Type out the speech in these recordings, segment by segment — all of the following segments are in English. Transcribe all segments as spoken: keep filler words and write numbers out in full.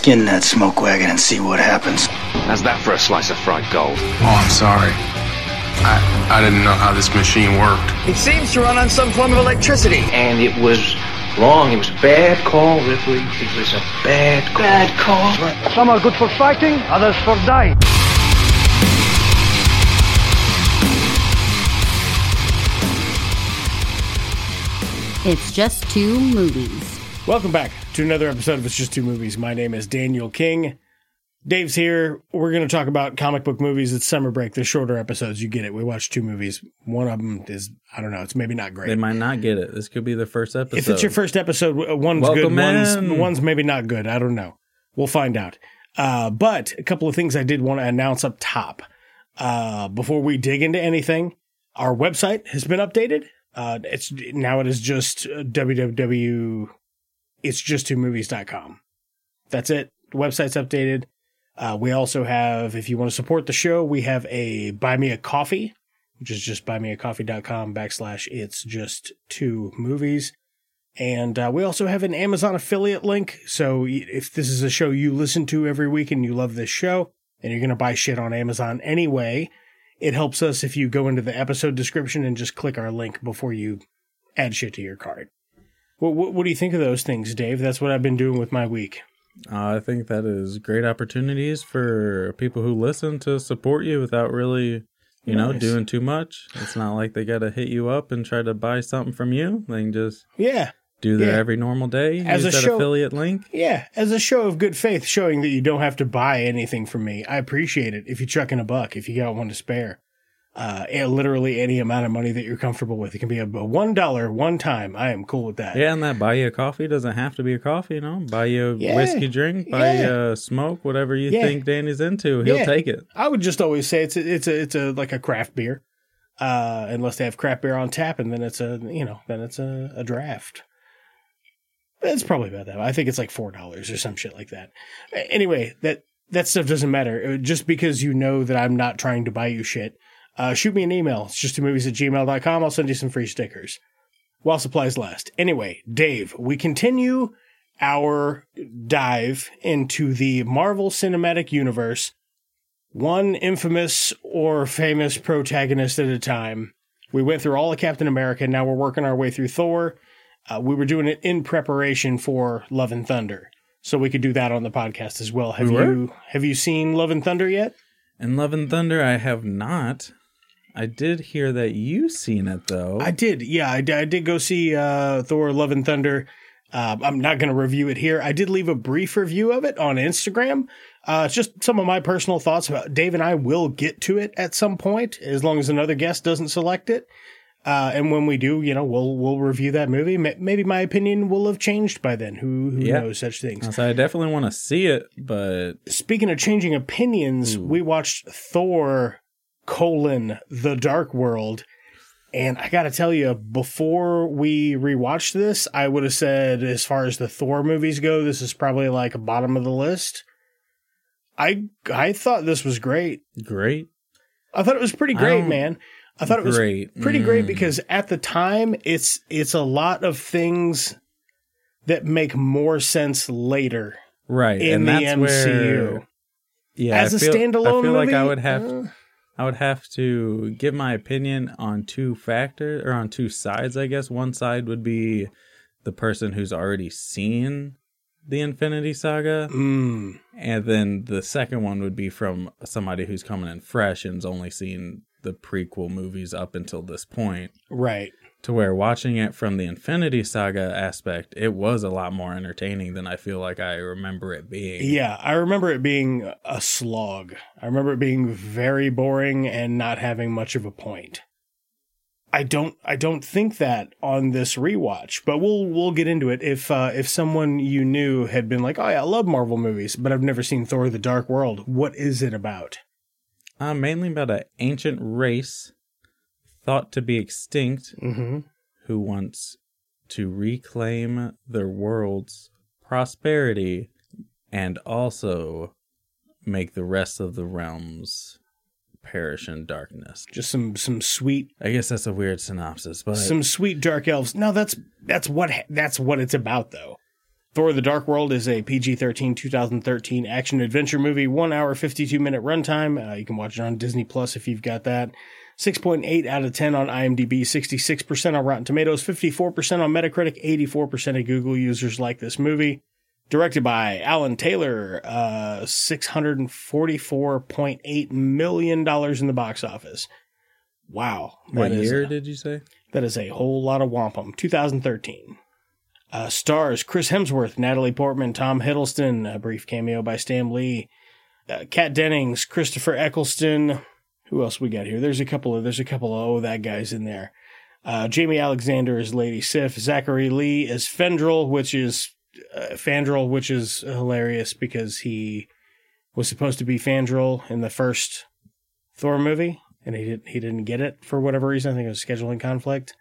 Skin that smoke wagon and see what happens. How's that for a slice of fried gold? Oh, I'm sorry. I, I didn't know how this machine worked. It seems to run on some form of electricity. And it was wrong. It was a bad call, Ripley. It was a bad call. Bad call. Some are good for fighting, others for dying. It's Just Two Movies. Welcome back to another episode of It's Just Two Movies. My name is Daniel King. Dave's here. We're going to talk about comic book movies. It's summer break. The shorter episodes, you get it. We watch two movies. One of them is, I don't know, it's maybe not great. They might not get it. This could be the first episode. If it's your first episode, one's Welcome good, one's, one's maybe not good. I don't know. We'll find out. Uh, but a couple of things I did want to announce up top. Uh, before we dig into anything, our website has been updated. Uh, it's now it is just w w w dot its just two movies dot com. That's it. The website's updated. Uh, we also have, if you want to support the show, we have a Buy Me a Coffee, which is just buymeacoffee.com backslash it's just two movies. And uh, we also have an Amazon affiliate link. So if this is a show you listen to every week and you love this show and you're going to buy shit on Amazon anyway, it helps us if you go into the episode description and just click our link before you add shit to your card. What, what, what do you think of those things, Dave? That's what I've been doing with my week. Uh, I think that is great opportunities for people who listen to support you without really, you know, nice. doing too much. It's not like they got to hit you up and try to buy something from you. They can just yeah. do that yeah. every normal day. As use a that show, affiliate link. Yeah, as a show of good faith, showing that you don't have to buy anything from me. I appreciate it if you chuck in a buck, if you got one to spare. Uh, literally any amount of money that you're comfortable with. It can be a one dollar one time. I am cool with that. Yeah, and that buy you a coffee doesn't have to be a coffee, you know? Buy you a yeah. whiskey drink, buy yeah. you a smoke, whatever you yeah. think Danny's into. He'll yeah. take it. I would just always say it's a, it's a, it's a like a craft beer, uh, unless they have craft beer on tap, and then it's a you know then it's a, a draft. It's probably about that. I think it's like four dollars or some shit like that. Anyway, that that stuff doesn't matter. Just because you know that I'm not trying to buy you shit. Uh, shoot me an email. It's just two movies at gmail dot com. I'll send you some free stickers while supplies last. Anyway, Dave, we continue our dive into the Marvel Cinematic Universe, one infamous or famous protagonist at a time. We went through all of Captain America. Now we're working our way through Thor. Uh, we were doing it in preparation for Love and Thunder, so we could do that on the podcast as well. Have we you have you seen Love and Thunder yet? And Love and Thunder, I have not. I did hear that you seen it, though. I did. Yeah, I, I did go see uh, Thor, Love and Thunder. Uh, I'm not going to review it here. I did leave a brief review of it on Instagram. Uh, it's just some of my personal thoughts about. Dave and I will get to it at some point, as long as another guest doesn't select it. Uh, and when we do, you know, we'll we'll review that movie. Maybe my opinion will have changed by then. Who, who yeah. knows such things? So I definitely want to see it, but... Speaking of changing opinions, Ooh. we watched Thor, colon, The Dark World. And I got to tell you, before we rewatched this, I would have said, as far as the Thor movies go, this is probably like a bottom of the list. I I thought this was great. Great? I thought it was pretty great, man. I thought it was great. pretty mm. great because at the time, it's it's a lot of things that make more sense later, right? In and the that's M C U, where, yeah. As I a feel, standalone, I feel like movie, I would have uh, I would have to give my opinion on two factors or on two sides. I guess one side would be the person who's already seen the Infinity Saga, mm. and then the second one would be from somebody who's coming in fresh and's only seen the prequel movies up until this point. Right. To where watching it from the Infinity Saga aspect, it was a lot more entertaining than I feel like I remember it being. Yeah, I remember it being a slog. I remember it being very boring and not having much of a point. I don't I don't think that on this rewatch, but we'll we'll get into it. If uh, if someone you knew had been like, oh yeah, I love Marvel movies, but I've never seen Thor: The Dark World, what is it about? Uh, mainly about an ancient race thought to be extinct mm-hmm. who wants to reclaim their world's prosperity and also make the rest of the realms perish in darkness. Just some, some sweet... I guess that's a weird synopsis, but... Some sweet dark elves. No, that's that's what that's what it's about, though. Thor The Dark World is a P G thirteen two thousand thirteen action-adventure movie, one hour, fifty-two minute runtime. Uh, you can watch it on Disney Plus if you've got that. six point eight out of ten on IMDb, sixty-six percent on Rotten Tomatoes, fifty-four percent on Metacritic, eighty-four percent of Google users like this movie. Directed by Alan Taylor, uh, six hundred forty-four point eight million dollars in the box office. Wow. What year a, did you say? That is a whole lot of wampum. two thousand thirteen. Uh, stars Chris Hemsworth, Natalie Portman, Tom Hiddleston, a brief cameo by Stan Lee, uh, Kat Dennings, Christopher Eccleston. Who else we got here? There's a couple of, there's a couple of, oh, that guy's in there. Uh, Jamie Alexander is Lady Sif, Zachary Lee is Fendral, which is Uh, Fandral, which is hilarious because he was supposed to be Fandral in the first Thor movie, and he didn't he didn't get it for whatever reason. I think it was a scheduling conflict.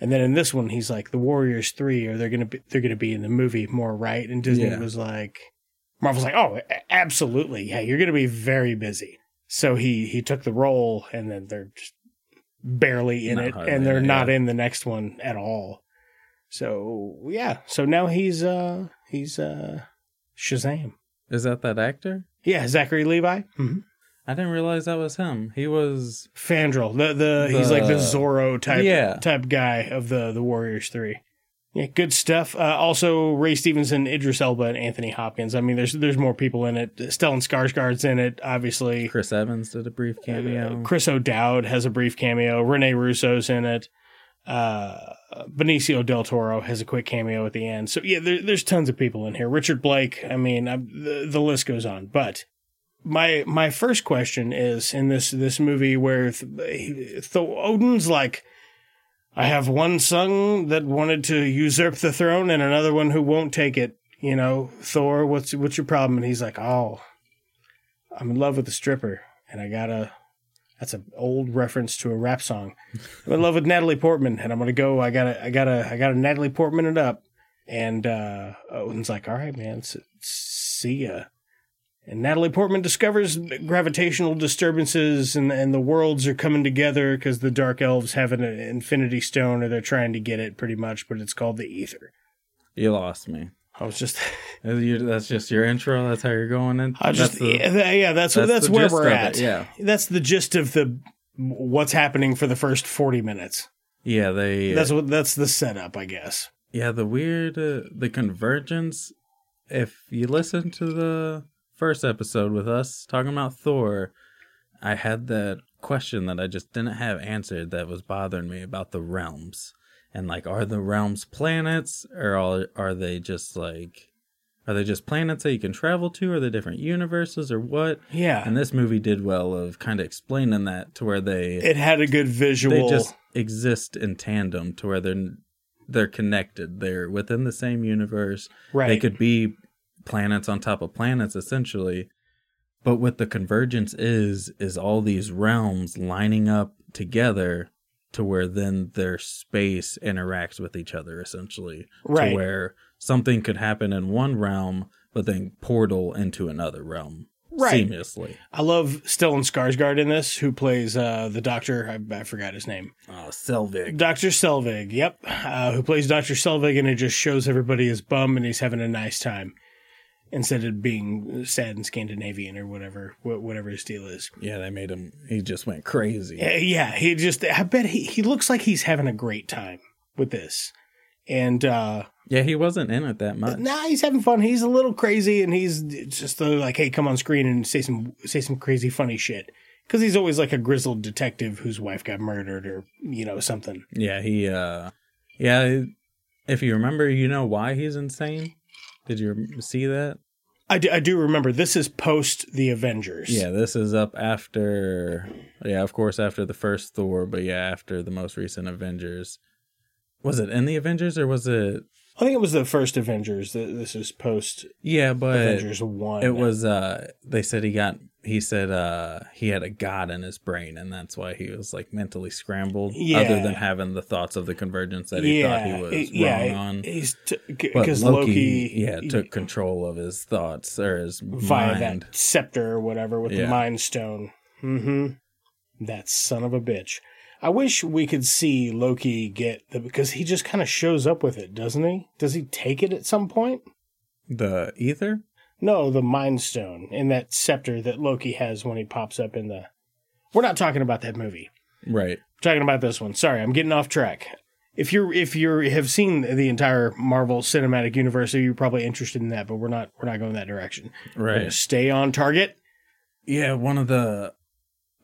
And then in this one, he's like, "The Warriors Three, or they're gonna be they're gonna be in the movie more, right?" And Disney yeah. was like, Marvel's like, "Oh, absolutely, yeah, you're gonna be very busy." So he he took the role, and then they're just barely in not it, hardly, and they're yeah. not in the next one at all. So, yeah. So now he's, uh, he's, uh, Shazam. Is that that actor? Yeah. Zachary Levi. Mm-hmm. I didn't realize that was him. He was Fandral. The, the, the he's like the Zorro type, yeah. type guy of the, the Warriors three. Yeah. Good stuff. Uh, also Ray Stevenson, Idris Elba, and Anthony Hopkins. I mean, there's, there's more people in it. Stellan Skarsgård's in it, obviously. Chris Evans did a brief cameo. Uh, Chris O'Dowd has a brief cameo. Rene Russo's in it. Uh, Benicio del Toro has a quick cameo at the end. So, yeah, there, there's tons of people in here. Richard Blake, I mean, I, the, the list goes on. But my my first question is, in this this movie where th- Thor Odin's like, I have one son that wanted to usurp the throne and another one who won't take it. You know, Thor, what's what's your problem? And he's like, oh, I'm in love with a stripper and I gotta... That's an old reference to a rap song. I'm in love with Natalie Portman, and I'm gonna go. I gotta, I gotta, I gotta Natalie Portman it up. And uh, Odin's like, "All right, man, see ya." And Natalie Portman discovers gravitational disturbances, and and the worlds are coming together because the Dark Elves have an Infinity Stone, or they're trying to get it, pretty much. But it's called the Ether. You lost me. I was just... That's just your intro? That's how you're going in? I just, that's the, yeah, yeah, that's, that's, that's where we're at. It, yeah. That's the gist of the what's happening for the first forty minutes. Yeah, they... That's what. That's the setup, I guess. Yeah, the weird... Uh, the convergence, if you listen to the first episode with us talking about Thor, I had that question that I just didn't have answered that was bothering me about the realms. And like, are the realms planets, or are, are they just like, are they just planets that you can travel to? Are they different universes, or what? Yeah. And this movie did well of kind of explaining that to where they... It had a good visual. They just exist in tandem to where they're they're connected. They're within the same universe. Right. They could be planets on top of planets, essentially. But what the convergence is, is all these realms lining up together to where then their space interacts with each other, essentially. Right. To where something could happen in one realm, but then portal into another realm. Right. Seamlessly. I love Stellan Skarsgård in this, who plays uh, the doctor, I, I forgot his name. Oh, Selvig. Doctor Selvig, yep. Uh, who plays Doctor Selvig, and it just shows everybody his bum and he's having a nice time. Instead of being sad and Scandinavian or whatever, whatever his deal is. Yeah, they made him, he just went crazy. Yeah, he just, I bet he, he looks like he's having a great time with this. And, uh. Yeah, he wasn't in it that much. Nah, he's having fun. He's a little crazy and he's just like, hey, come on screen and say some, say some crazy funny shit. Cause he's always like a grizzled detective whose wife got murdered or, you know, something. Yeah, he, uh. Yeah, if you remember, you know why he's insane? Did you see that? I do, I do remember. This is post the Avengers. Yeah, this is up after, yeah, of course, after the first Thor, but yeah, after the most recent Avengers. Was it in the Avengers or was it? I think it was the first Avengers. This is post yeah, but Avengers one. It was, uh, they said he got, he said uh, he had a god in his brain and that's why he was like mentally scrambled yeah. other than having the thoughts of the convergence that he yeah. thought he was it, yeah, wrong on. He's t- c- but Loki, Loki yeah, took control of his thoughts or his via mind. That scepter or whatever with yeah. the Mind Stone. Mm-hmm. That son of a bitch. I wish we could see Loki get the, because he just kind of shows up with it, doesn't he? Does he take it at some point? The ether? No, the Mind Stone and that scepter that Loki has when he pops up in the... We're not talking about that movie. Right. We're talking about this one. Sorry, I'm getting off track. If you if you have seen the entire Marvel Cinematic Universe, so you're probably interested in that, but we're not we're not going that direction. Right. Stay on target. Yeah, one of the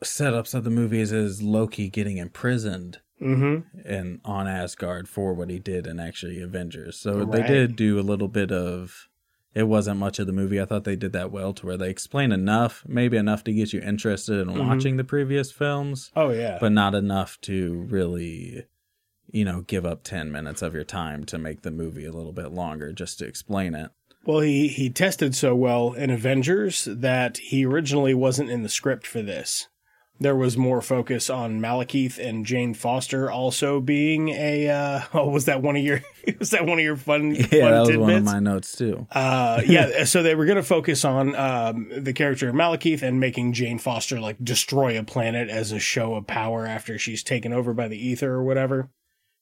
setups of the movies is Loki getting imprisoned mm-hmm. and on Asgard for what he did in actually Avengers. So right. They did do a little bit of... It wasn't much of the movie. I thought they did that well to where they explain enough, maybe enough to get you interested in mm-hmm. watching the previous films. Oh, yeah. But not enough to really, you know, give up ten minutes of your time to make the movie a little bit longer just to explain it. Well, he, he tested so well in Avengers that he originally wasn't in the script for this. There was more focus on Malekith and Jane Foster also being a. Uh, oh, was that one of your? Was that one of your fun? Yeah, fun that was tidbits? One of my notes too. Uh, yeah, so they were going to focus on um, the character of Malekith and making Jane Foster like destroy a planet as a show of power after she's taken over by the ether or whatever.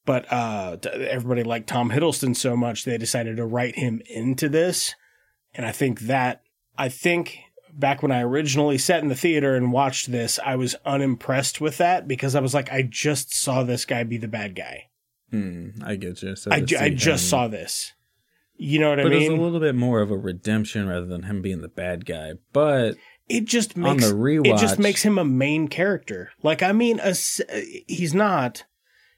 But uh, everybody liked Tom Hiddleston so much they decided to write him into this, and I think that I think. Back when I originally sat in the theater and watched this, I was unimpressed with that because I was like, I just saw this guy be the bad guy. Mm, I get you. So I, ju- I just him. saw this. You know what but I mean? But it's a little bit more of a redemption rather than him being the bad guy. But it just makes, on the rewatch... It just makes him a main character. Like, I mean, a, he's not...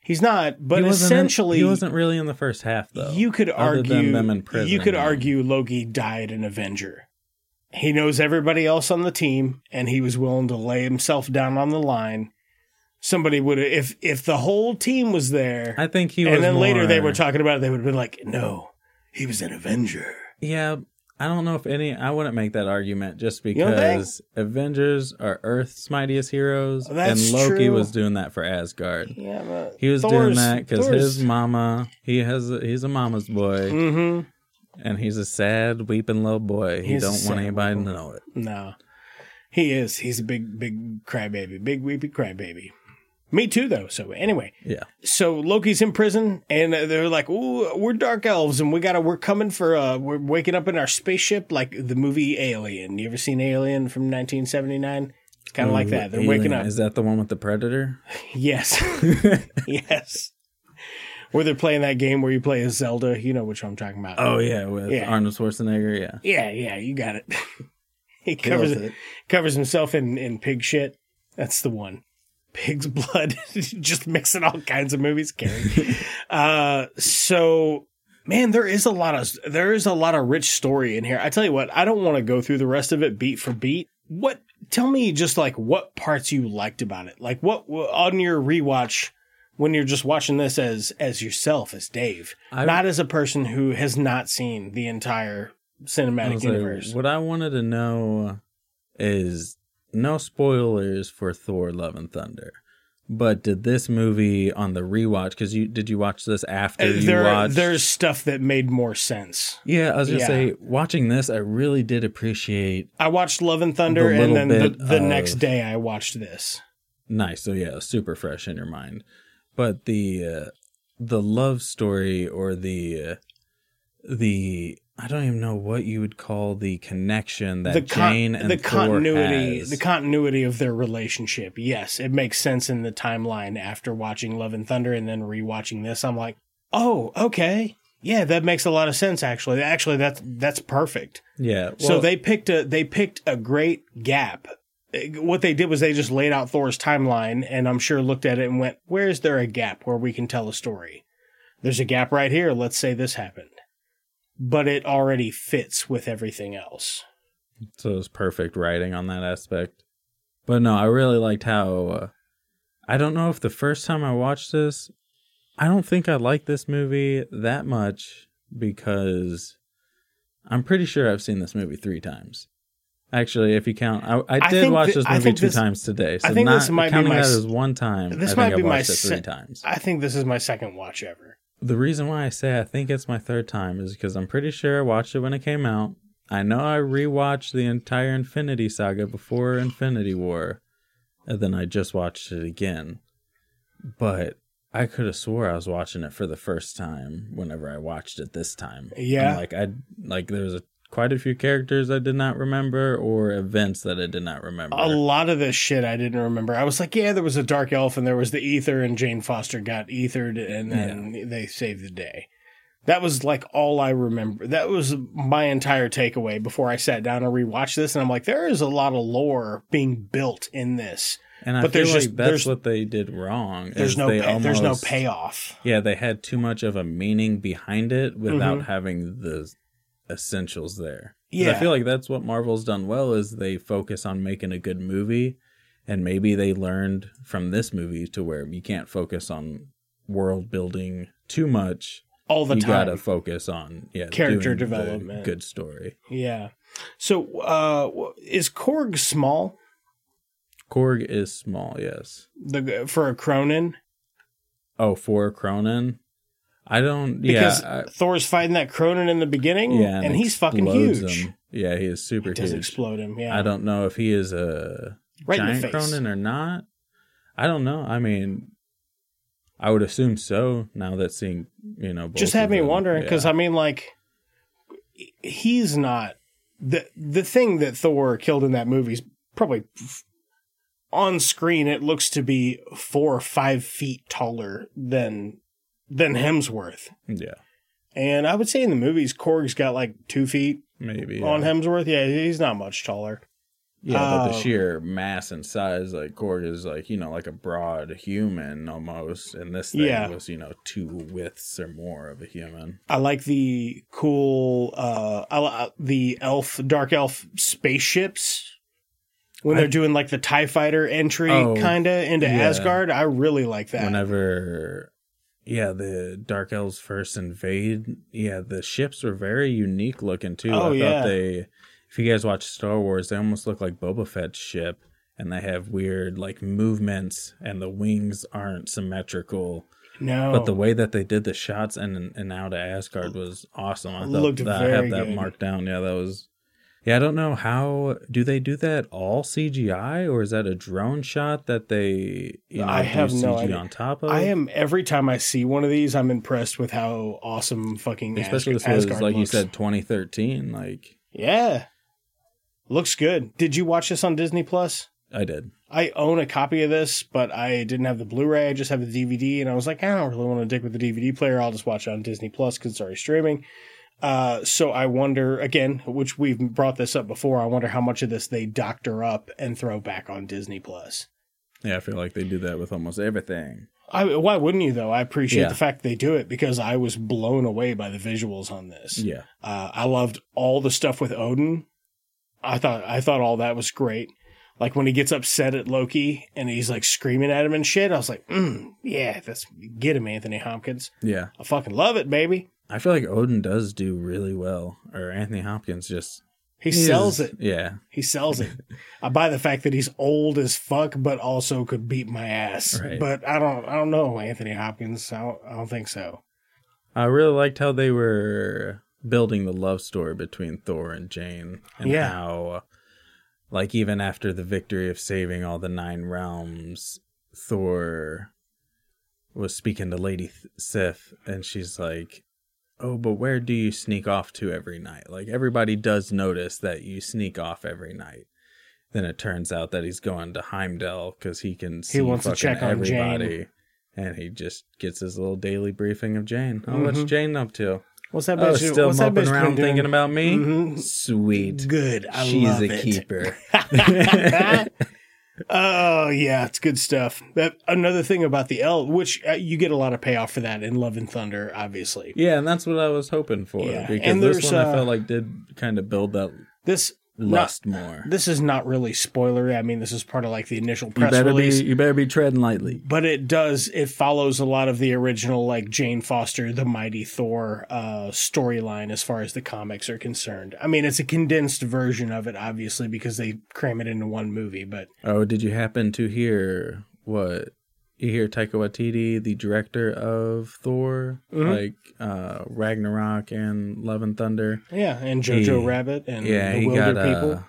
He's not, but he essentially... In, he wasn't really in the first half, though. You could argue, them in prison, you could argue Loki died an Avenger. He knows everybody else on the team, and he was willing to lay himself down on the line. Somebody would have, if, if the whole team was there, I think he was. And then more... later they were talking about it, they would have been like, no, he was an Avenger. Yeah, I don't know if any, I wouldn't make that argument just because you know Avengers are Earth's mightiest heroes, oh, and Loki true. was doing that for Asgard. Yeah, but he was Thor's, doing that because his mama, he has, he's a mama's boy. Mm-hmm. And he's a sad, weeping little boy. He he's don't want anybody boy. to know it. No. He is. He's a big, big crybaby. Big, weepy crybaby. Me too, though. So anyway. Yeah. So Loki's in prison, and they're like, ooh, we're dark elves, and we gotta, we're coming for, uh, we're waking up in our spaceship like the movie Alien. You ever seen Alien from nineteen seventy-nine? It's kind of like that. They're Alien. waking up. Is that the one with the predator? Yes. Yes. Where they're playing that game where you play as Zelda. You know which one I'm talking about. Oh, yeah, with yeah. Arnold Schwarzenegger, yeah. Yeah, yeah, you got it. He covers it. covers himself in, in pig shit. That's the one. Pig's blood. Just mixing all kinds of movies, Gary. uh, so, man, there is a lot of there is a lot of rich story in here. I tell you what, I don't want to go through the rest of it beat for beat. What? Tell me just, like, what parts you liked about it. Like, what on your rewatch... When you're just watching this as as yourself, as Dave, I, not as a person who has not seen the entire cinematic universe. Like, what I wanted to know is no spoilers for Thor: Love and Thunder. But did this movie on the rewatch? Because you did you watch this after you there, watched? There's stuff that made more sense. Yeah, I was gonna yeah. say watching this, I really did appreciate. I watched Love and Thunder, the and then the, the of... next day I watched this. Nice. So yeah, super fresh in your mind. But the uh, the love story or the uh, the I don't even know what you would call the connection that the con- Jane and the Thor continuity has. The continuity of their relationship. Yes, it makes sense in the timeline after watching Love and Thunder and then rewatching this. I'm like, oh, okay, yeah, that makes a lot of sense. Actually, actually, that's that's perfect. Yeah. Well, so they picked a they picked a great gap. What they did was they just laid out Thor's timeline and I'm sure looked at it and went, where is there a gap where we can tell a story? There's a gap right here. Let's say this happened. But it already fits with everything else. So it's perfect writing on that aspect. But no, I really liked how... Uh, I don't know if the first time I watched this, I don't think I liked this movie that much because I'm pretty sure I've seen this movie three times. Actually, if you count, I, I did I watch this movie th- two this, times today. So I think not, this might counting be my, that as one time. This I might think be I've watched my it three se- times. I think this is my second watch ever. The reason why I say I think it's my third time is because I'm pretty sure I watched it when it came out. I know I rewatched the entire Infinity Saga before Infinity War, and then I just watched it again. But I could have swore I was watching it for the first time whenever I watched it this time. Yeah. I'm like, I like there was a, quite a few characters I did not remember or events that I did not remember. A lot of this shit I didn't remember. I was like, yeah, there was a dark elf and there was the ether and Jane Foster got ethered and then yeah. they saved the day. That was like all I remember. That was my entire takeaway before I sat down and rewatched this. And I'm like, there is a lot of lore being built in this. And I but feel there's like just, that's there's, what they did wrong. There's no, pay, almost, there's no payoff. Yeah, they had too much of a meaning behind it without mm-hmm. having the essentials there. Yeah. I feel like that's what Marvel's done well is they focus on making a good movie. And maybe they learned from this movie to where you can't focus on world building too much. All the you time. You got to focus on yeah, character development. Good story. Yeah. So uh, is Korg small? Korg is small, yes. The for a Cronin? Oh, for a Cronin? I don't, because yeah. Because Thor's fighting that Cronin in the beginning, yeah, and, and he's fucking huge. Him. Yeah, he is super it huge. He does explode him, yeah. I don't know if he is a right giant Cronin or not. I don't know. I mean, I would assume so now that seeing, you know. Both just had me them. wondering, because, yeah. I mean, like, he's not. The, the thing that Thor killed in that movie is probably... On screen, it looks to be four or five feet taller than than Hemsworth. Yeah. And I would say in the movies, Korg's got like two feet maybe on yeah. Hemsworth. Yeah, he's not much taller. Yeah, uh, but the sheer mass and size, like Korg is like, you know, like a broad human almost. And this thing yeah. was, you know, two widths or more of a human. I like the cool, uh, I like the elf, dark elf spaceships. When they're I, doing, like, the TIE fighter entry, oh, kind of, into yeah. Asgard, I really like that. Whenever, yeah, the Dark Elves first invade, yeah, the ships were very unique looking, too. Oh, I yeah. thought they, if you guys watch Star Wars, they almost look like Boba Fett's ship, and they have weird, like, movements, and the wings aren't symmetrical. No. But the way that they did the shots in and out of Asgard was awesome. I thought that, I have that good. marked down. Yeah, that was... Yeah, I don't know how, do they do that all C G I or is that a drone shot that they, you know, I have no idea. On top of? I am, every time I see one of these, I'm impressed with how awesome fucking Especially Asgard, this was, Asgard like looks. You said, twenty thirteen. Like, yeah, looks good. Did you watch this on Disney Plus? I did. I own a copy of this, but I didn't have the Blu-ray. I just have the D V D and I was like, I don't really want to dick with the D V D player. I'll just watch it on Disney Plus because it's already streaming. Uh, so I wonder, again, which we've brought this up before, I wonder how much of this they doctor up and throw back on Disney Plus. Yeah, I feel like they do that with almost everything. I, why wouldn't you, though? I appreciate yeah. the fact they do it because I was blown away by the visuals on this. Yeah. Uh, I loved all the stuff with Odin. I thought I thought all that was great. Like when he gets upset at Loki and he's like screaming at him and shit, I was like, mm, yeah, that's get him, Anthony Hopkins. Yeah. I fucking love it, baby. I feel like Odin does do really well, or Anthony Hopkins just... He, he sells is, it. Yeah. He sells it. I buy the fact that he's old as fuck, but also could beat my ass. Right. But I don't I don't know Anthony Hopkins. I don't, I don't think so. I really liked how they were building the love story between Thor and Jane and yeah. how... Like, even after the victory of saving all the nine realms, Thor was speaking to Lady Th- Sif, and she's like, oh, but where do you sneak off to every night? Like, everybody does notice that you sneak off every night. Then it turns out that he's going to Heimdall because he can see he wants fucking to check on everybody. Jane. And he just gets his little daily briefing of Jane. Oh, mm-hmm. What's Jane up to? What's that bitch? Oh, still What's moping that around doing? Thinking about me? Mm-hmm. Sweet. Good. I She's love it. She's a keeper. Oh, yeah. It's good stuff. That, another thing about the elf, which uh, you get a lot of payoff for that in Love and Thunder, obviously. Yeah, and that's what I was hoping for. Yeah. Because and this one uh, I felt like did kind of build that this lust not, more. This is not really spoilery. I mean, this is part of like the initial press you release. Be, you better be treading lightly. But it does, it follows a lot of the original like Jane Foster, the Mighty Thor uh, storyline as far as the comics are concerned. I mean, it's a condensed version of it, obviously, because they cram it into one movie. But oh, did you happen to hear what? You hear Taika Waititi, the director of Thor, mm-hmm. like uh, Ragnarok and Love and Thunder. Yeah, and Jojo he, Rabbit and yeah, the Wilder People. A,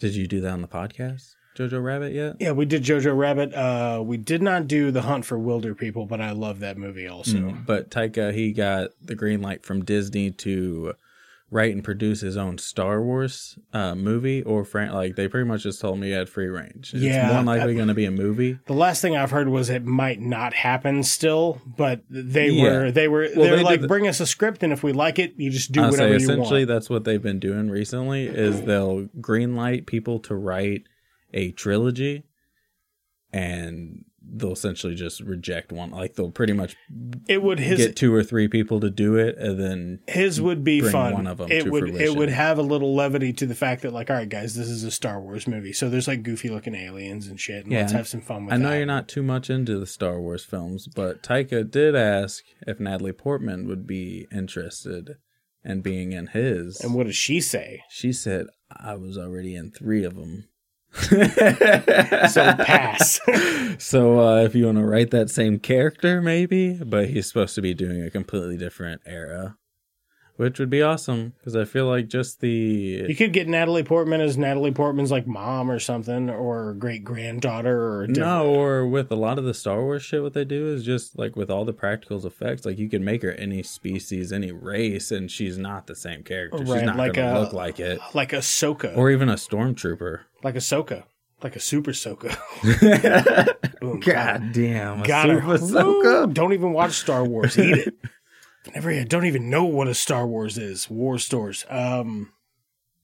did you do that on the podcast? Jojo Rabbit yet? Yeah, we did Jojo Rabbit. Uh, we did not do The Hunt for Wilder People, but I love that movie also. Mm, but Taika, he got the green light from Disney to write and produce his own Star Wars uh, movie, or fran- like they pretty much just told me he had free range. It's yeah, more likely going to be a movie. The last thing I've heard was it might not happen still, but they yeah. were they were well, they were they like, the- bring us a script, and if we like it, you just do I'll whatever say, you essentially, want. Essentially, that's what they've been doing recently is they'll green light people to write a trilogy, and they'll essentially just reject one. Like they'll pretty much it would his, get two or three people to do it, and then his would be bring fun. One of them it to would fruition. It would have a little levity to the fact that like, all right, guys, this is a Star Wars movie, so there's like goofy looking aliens and shit, and yeah, let's have some fun with. I know that. You're not too much into the Star Wars films, but Taika did ask if Natalie Portman would be interested in being in his. And what did she say? She said, "I was already in three of them." So pass. So uh, if you want to write that same character, maybe, but he's supposed to be doing a completely different era, which would be awesome because I feel like just the you could get Natalie Portman as Natalie Portman's like mom or something, or great granddaughter, or different. No, or with a lot of the Star Wars shit, what they do is just like with all the practical effects, like you can make her any species, any race, and she's not the same character. Right, she's not like gonna a, look like it, like Ahsoka, or even a stormtrooper. Like Ahsoka. Like a super Ahsoka. Boom, God damn. Got her. Ahsoka. Don't even watch Star Wars. Eat it. Never, I don't even know what a Star Wars is. War stores. Um,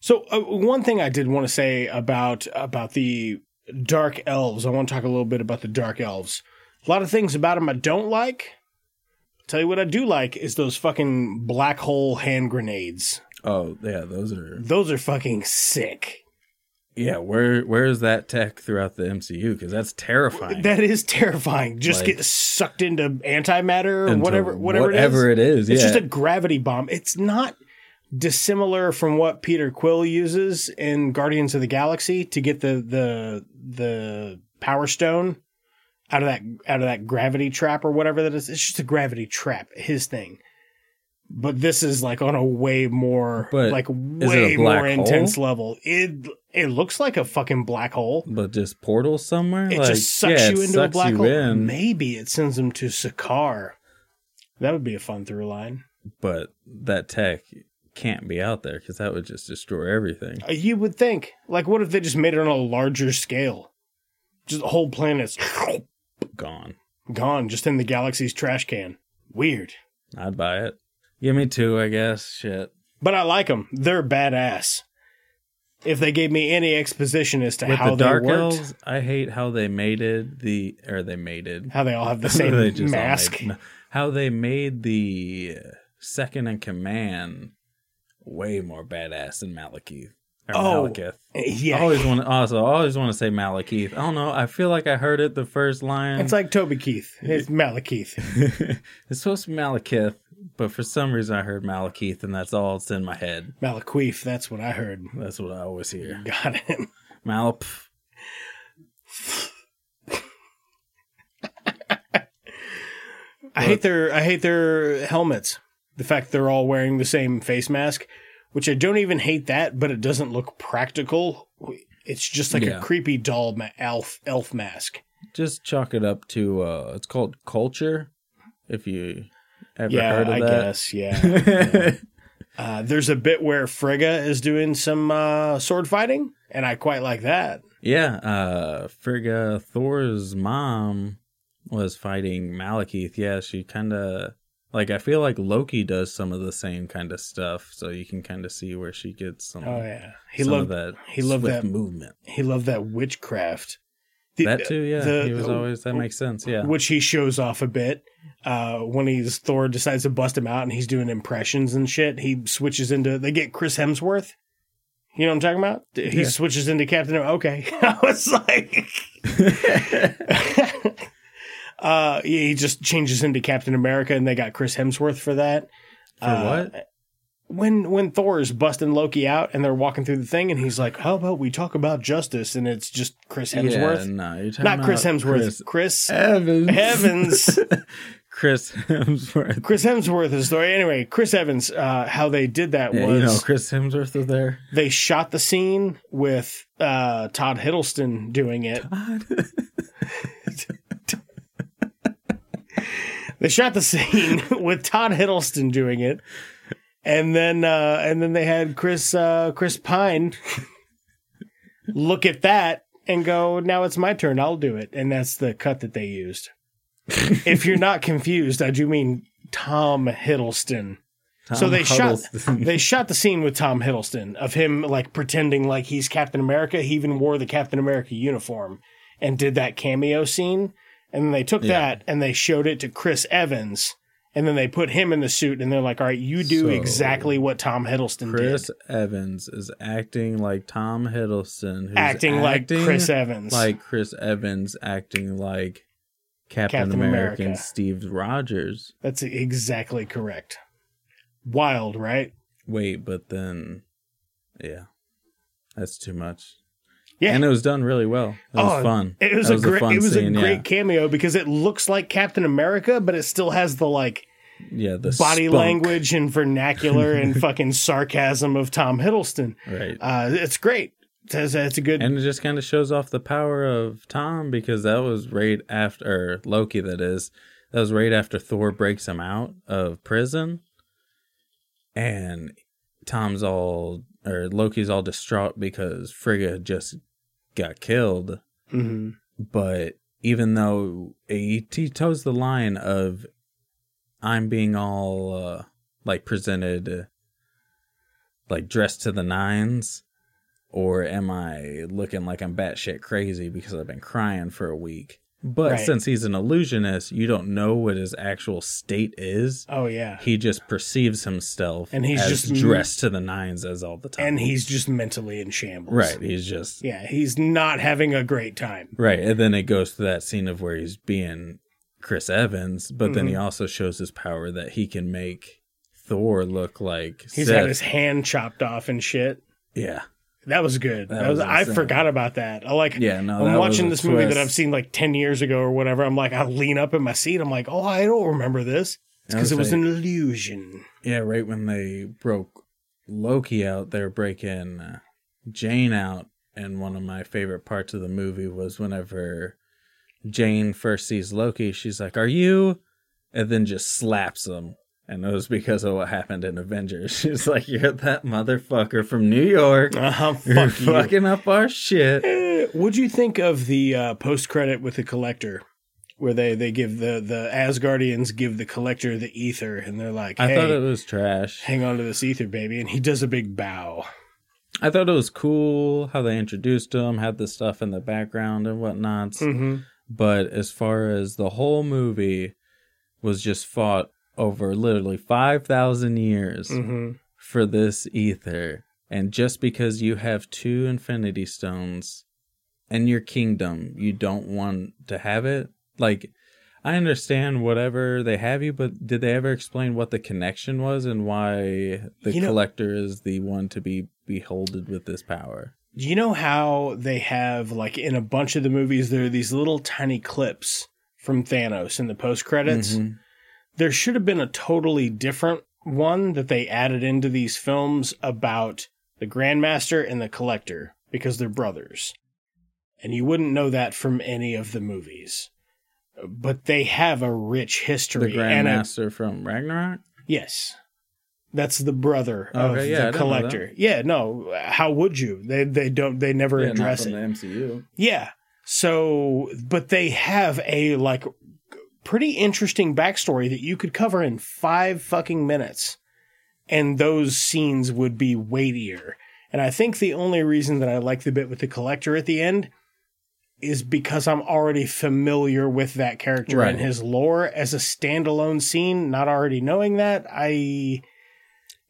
so uh, one thing I did want to say about about the Dark Elves. I want to talk a little bit about the Dark Elves. A lot of things about them I don't like. I'll tell you what I do like is those fucking black hole hand grenades. Oh, yeah. Those are... Those are fucking sick. Yeah, where where is that tech throughout the M C U? Because that's terrifying. That is terrifying. Just like, get sucked into antimatter or into whatever, whatever, whatever it is. It is. It's yeah. just a gravity bomb. It's not dissimilar from what Peter Quill uses in Guardians of the Galaxy to get the the the Power Stone out of that out of that gravity trap or whatever that is. It's just a gravity trap. His thing. But this is like on a way more, but like way more intense hole? level. It it looks like a fucking black hole, but just portal somewhere. It like, just sucks yeah, you into sucks a black hole. In. Maybe it sends them to Sakaar. That would be a fun through line. But that tech can't be out there because that would just destroy everything. You would think. Like, what if they just made it on a larger scale? Just the whole planet's gone, gone, just in the galaxy's trash can. Weird. I'd buy it. Give me two, I guess. Shit. But I like them. They're badass. If they gave me any exposition as to With how the dark they worked. Elves, I hate how they mated the... Or they mated. How they all have the same they just mask. Made, how they made the second in command way more badass than Malekith. Or oh, Malekith. Yeah. I always want to, also, I always want to say Malekith. I don't know. I feel like I heard it the first line. It's like Toby Keith. It's Malekith. It's supposed to be Malekith. But for some reason, I heard Malekith, and that's all it's in my head. Malekith, that's what I heard. That's what I always hear. Got it. Malep. I hate their I hate their helmets. The fact they're all wearing the same face mask, which I don't even hate that, but it doesn't look practical. It's just like yeah. a creepy doll ma- elf elf mask. Just chalk it up to uh, it's called culture. If you. Ever yeah, heard of I that? guess. Yeah. yeah. Uh, there's a bit where Frigga is doing some uh, sword fighting, and I quite like that. Yeah, uh, Frigga, Thor's mom, was fighting Malekith. Yeah, she kind of like I feel like Loki does some of the same kind of stuff, so you can kind of see where she gets some. Oh yeah, he loved that. He loved that movement. He loved that witchcraft. The, that too, yeah. The, he was always, that makes sense, yeah. Which he shows off a bit uh, when he's, Thor decides to bust him out and he's doing impressions and shit. He switches into, they get Chris Hemsworth. You know what I'm talking about? He yeah. switches into Captain America. Okay. I was like. uh, he just changes into Captain America and they got Chris Hemsworth for that. For uh, what? When when Thor is busting Loki out and they're walking through the thing and he's like, how about we talk about justice? And it's just Chris Hemsworth. Yeah, no, you're talking Not Chris Hemsworth. Chris, Chris Evans. Evans. Chris Hemsworth. Chris Hemsworth is the story. Anyway, Chris Evans, uh, how they did that yeah, was... You know, Chris Hemsworth is there. They shot the scene with uh, Tom Hiddleston doing it. Todd. They shot the scene with Tom Hiddleston doing it. And then uh, and then they had Chris uh, Chris Pine look at that and go, now it's my turn, I'll do it. And that's the cut that they used. If you're not confused, I do mean Tom Hiddleston. Tom so they Huddleston. shot they shot the scene with Tom Hiddleston of him like pretending like he's Captain America. He even wore the Captain America uniform and did that cameo scene. And then they took yeah. that and they showed it to Chris Evans. And then they put him in the suit and they're like, all right, you do so, exactly what Tom Hiddleston Chris did. Chris Evans is acting like Tom Hiddleston. Who's acting, acting like Chris Evans. Like Chris Evans acting like Captain, Captain American America. Steve Rogers. That's exactly correct. Wild, right? Wait, but then, yeah, that's too much. Yeah. And it was done really well. It was oh, fun. It was, a, was great, a fun It was scene, a great yeah. cameo because it looks like Captain America, but it still has the like yeah, the body spunk. language and vernacular and fucking sarcasm of Tom Hiddleston. Right. Uh, it's great. It's, it's a good... And it just kind of shows off the power of Tom because that was right after... Loki, that is. That was right after Thor breaks him out of prison. And Tom's all... Or Loki's all distraught because Frigga just... got killed, mm-hmm. but even though he, he toes the line of I'm being all uh, like presented uh, like dressed to the nines, or am I looking like I'm batshit crazy because I've been crying for a week? But right. since he's an illusionist, you don't know what his actual state is. Oh, yeah. He just perceives himself and he's as just dressed to the nines as all the time. And he's just mentally in shambles. Right. He's just... Yeah, he's not having a great time. Right. And then it goes to that scene of where he's being Chris Evans, but mm-hmm. then he also shows his power that he can make Thor look like He's Seth. had his hand chopped off and shit. Yeah. That was good. That that was, I forgot about that. I like, yeah, no, I'm watching this twist. movie that I've seen like ten years ago or whatever. I'm like, I lean up in my seat. I'm like, oh, I don't remember this. It's because it was an illusion. Yeah, right when they broke Loki out, they were breaking uh, Jane out. And one of my favorite parts of the movie was whenever Jane first sees Loki, she's like, are you? And then just slaps him. And it was because of what happened in Avengers. She's like, you're that motherfucker from New York. Uh, fuck you're you. fucking up our shit. What'd you think of the uh, post-credit with the Collector? Where they, they give the, the Asgardians give the Collector the ether. And they're like, hey, I thought it was trash. Hang on to this ether, baby. And he does a big bow. I thought it was cool how they introduced him. Had the stuff in the background and whatnot. Mm-hmm. But as far as the whole movie was just fought over literally five thousand years mm-hmm. for this ether. And just because you have two infinity stones in your kingdom, you don't want to have it. Like, I understand whatever they have you, but did they ever explain what the connection was and why the you know, Collector is the one to be beholded with this power? You know how they have, like, in a bunch of the movies, there are these little tiny clips from Thanos in the post-credits? Mm-hmm. There should have been a totally different one that they added into these films about the Grandmaster and the Collector because they're brothers. And you wouldn't know that from any of the movies. But they have a rich history. The Grandmaster a, from Ragnarok? Yes. That's the brother of okay, yeah, the I Collector. Yeah, no, how would you? They they don't they never yeah, address not from it. The M C U. Yeah. So, but they have a like pretty interesting backstory that you could cover in five fucking minutes, and those scenes would be weightier. And I think the only reason that I like the bit with the Collector at the end is because I'm already familiar with that character right. and his lore as a standalone scene. Not already knowing that, I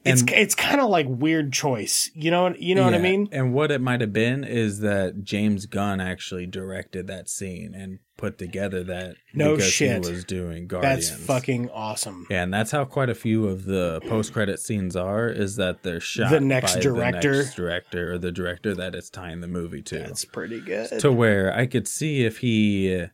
it's and, it's kind of like weird choice, you know, you know yeah. what I mean. And what it might have been is that James Gunn actually directed that scene and put together that no because shit he was doing Guardians. That's fucking awesome. Yeah, and that's how quite a few of the post-credit scenes are, is that they're shot the next by director the next director or the director that it's tying the movie to. That's pretty good. To where I could see if he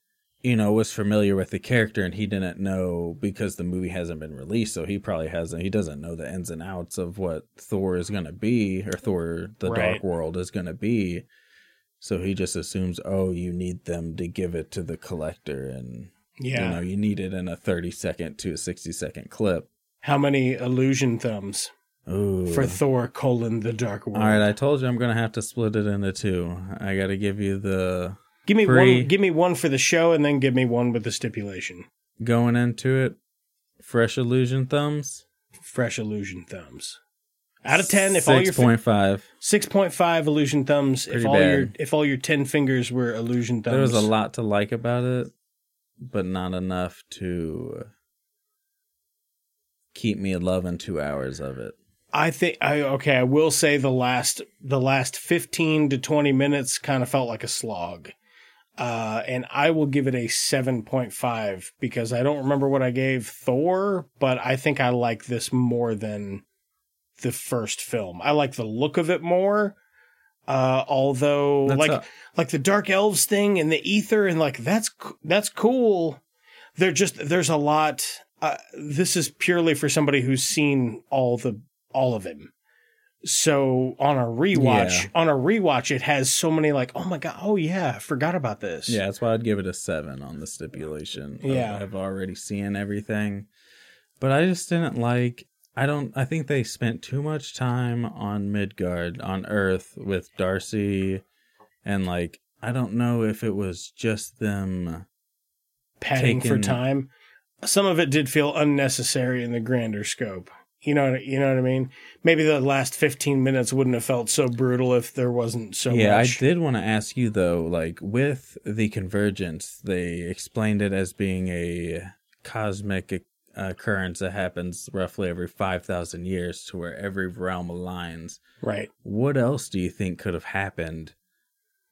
you know, was familiar with the character, and he didn't know, because the movie hasn't been released, so he probably hasn't, he doesn't know the ins and outs of what Thor is going to be, or Thor, the right. Dark World is going to be. So he just assumes, oh, you need them to give it to the collector, and yeah. you know, you need it in a thirty second to a sixty second clip. How many illusion thumbs Ooh. for Thor colon the Dark World? All right, I told you I'm going to have to split it into two. I got to give you the... Give me Free. one. Give me one for the show, and then give me one with the stipulation. Going into it, fresh illusion thumbs. Fresh illusion thumbs. Out of ten, if six all your six point five six point five illusion thumbs. Pretty if all bad. your if all your ten fingers were illusion thumbs, there was a lot to like about it, but not enough to keep me loving two hours of it. I think I okay. I will say the last the last fifteen to twenty minutes kind of felt like a slog. Uh, and I will give it a seven point five because I don't remember what I gave Thor, but I think I like this more than the first film. I like the look of it more. Uh, although that's like, a- like the Dark Elves thing and the ether and like, that's, that's cool. They're just, there's a lot, uh, this is purely for somebody who's seen all the, all of him. So on a rewatch, yeah. on a rewatch, it has so many like, oh my God, oh yeah, I forgot about this. Yeah, that's why I'd give it a seven on the stipulation. Yeah. I've already seen everything. But I just didn't like, I don't, I think they spent too much time on Midgard, on Earth with Darcy. And like, I don't know if it was just them padding taking... for time. Some of it did feel unnecessary in the grander scope. You know, you know what I mean? Maybe the last fifteen minutes wouldn't have felt so brutal if there wasn't so yeah, much. Yeah, I did want to ask you, though, like, with the convergence, they explained it as being a cosmic occurrence that happens roughly every five thousand years to where every realm aligns. Right. What else do you think could have happened,